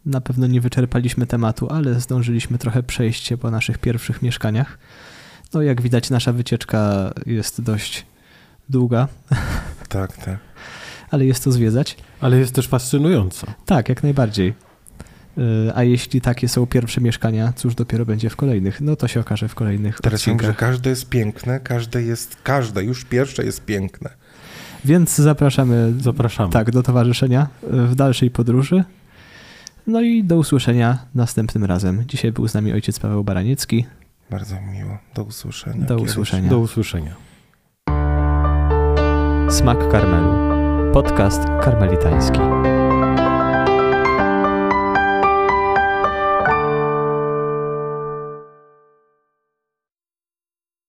Na pewno nie wyczerpaliśmy tematu, ale zdążyliśmy trochę przejść się po naszych pierwszych mieszkaniach. No jak widać, nasza wycieczka jest dość długa. Tak, tak. Ale jest to zwiedzać. Ale jest też fascynująca. Tak, jak najbardziej. A jeśli takie są pierwsze mieszkania, cóż dopiero będzie w kolejnych? No to się okaże w kolejnych Teraz odcinkach. Teraz wiem, że każde jest piękne, każde jest, każde już pierwsze jest piękne. Więc zapraszamy, zapraszamy. Tak, do towarzyszenia w dalszej podróży. No i do usłyszenia następnym razem. Dzisiaj był z nami ojciec Paweł Baraniecki. Bardzo miło. Do usłyszenia. Do usłyszenia. Do usłyszenia. Smak Karmelu. Podcast karmelitański.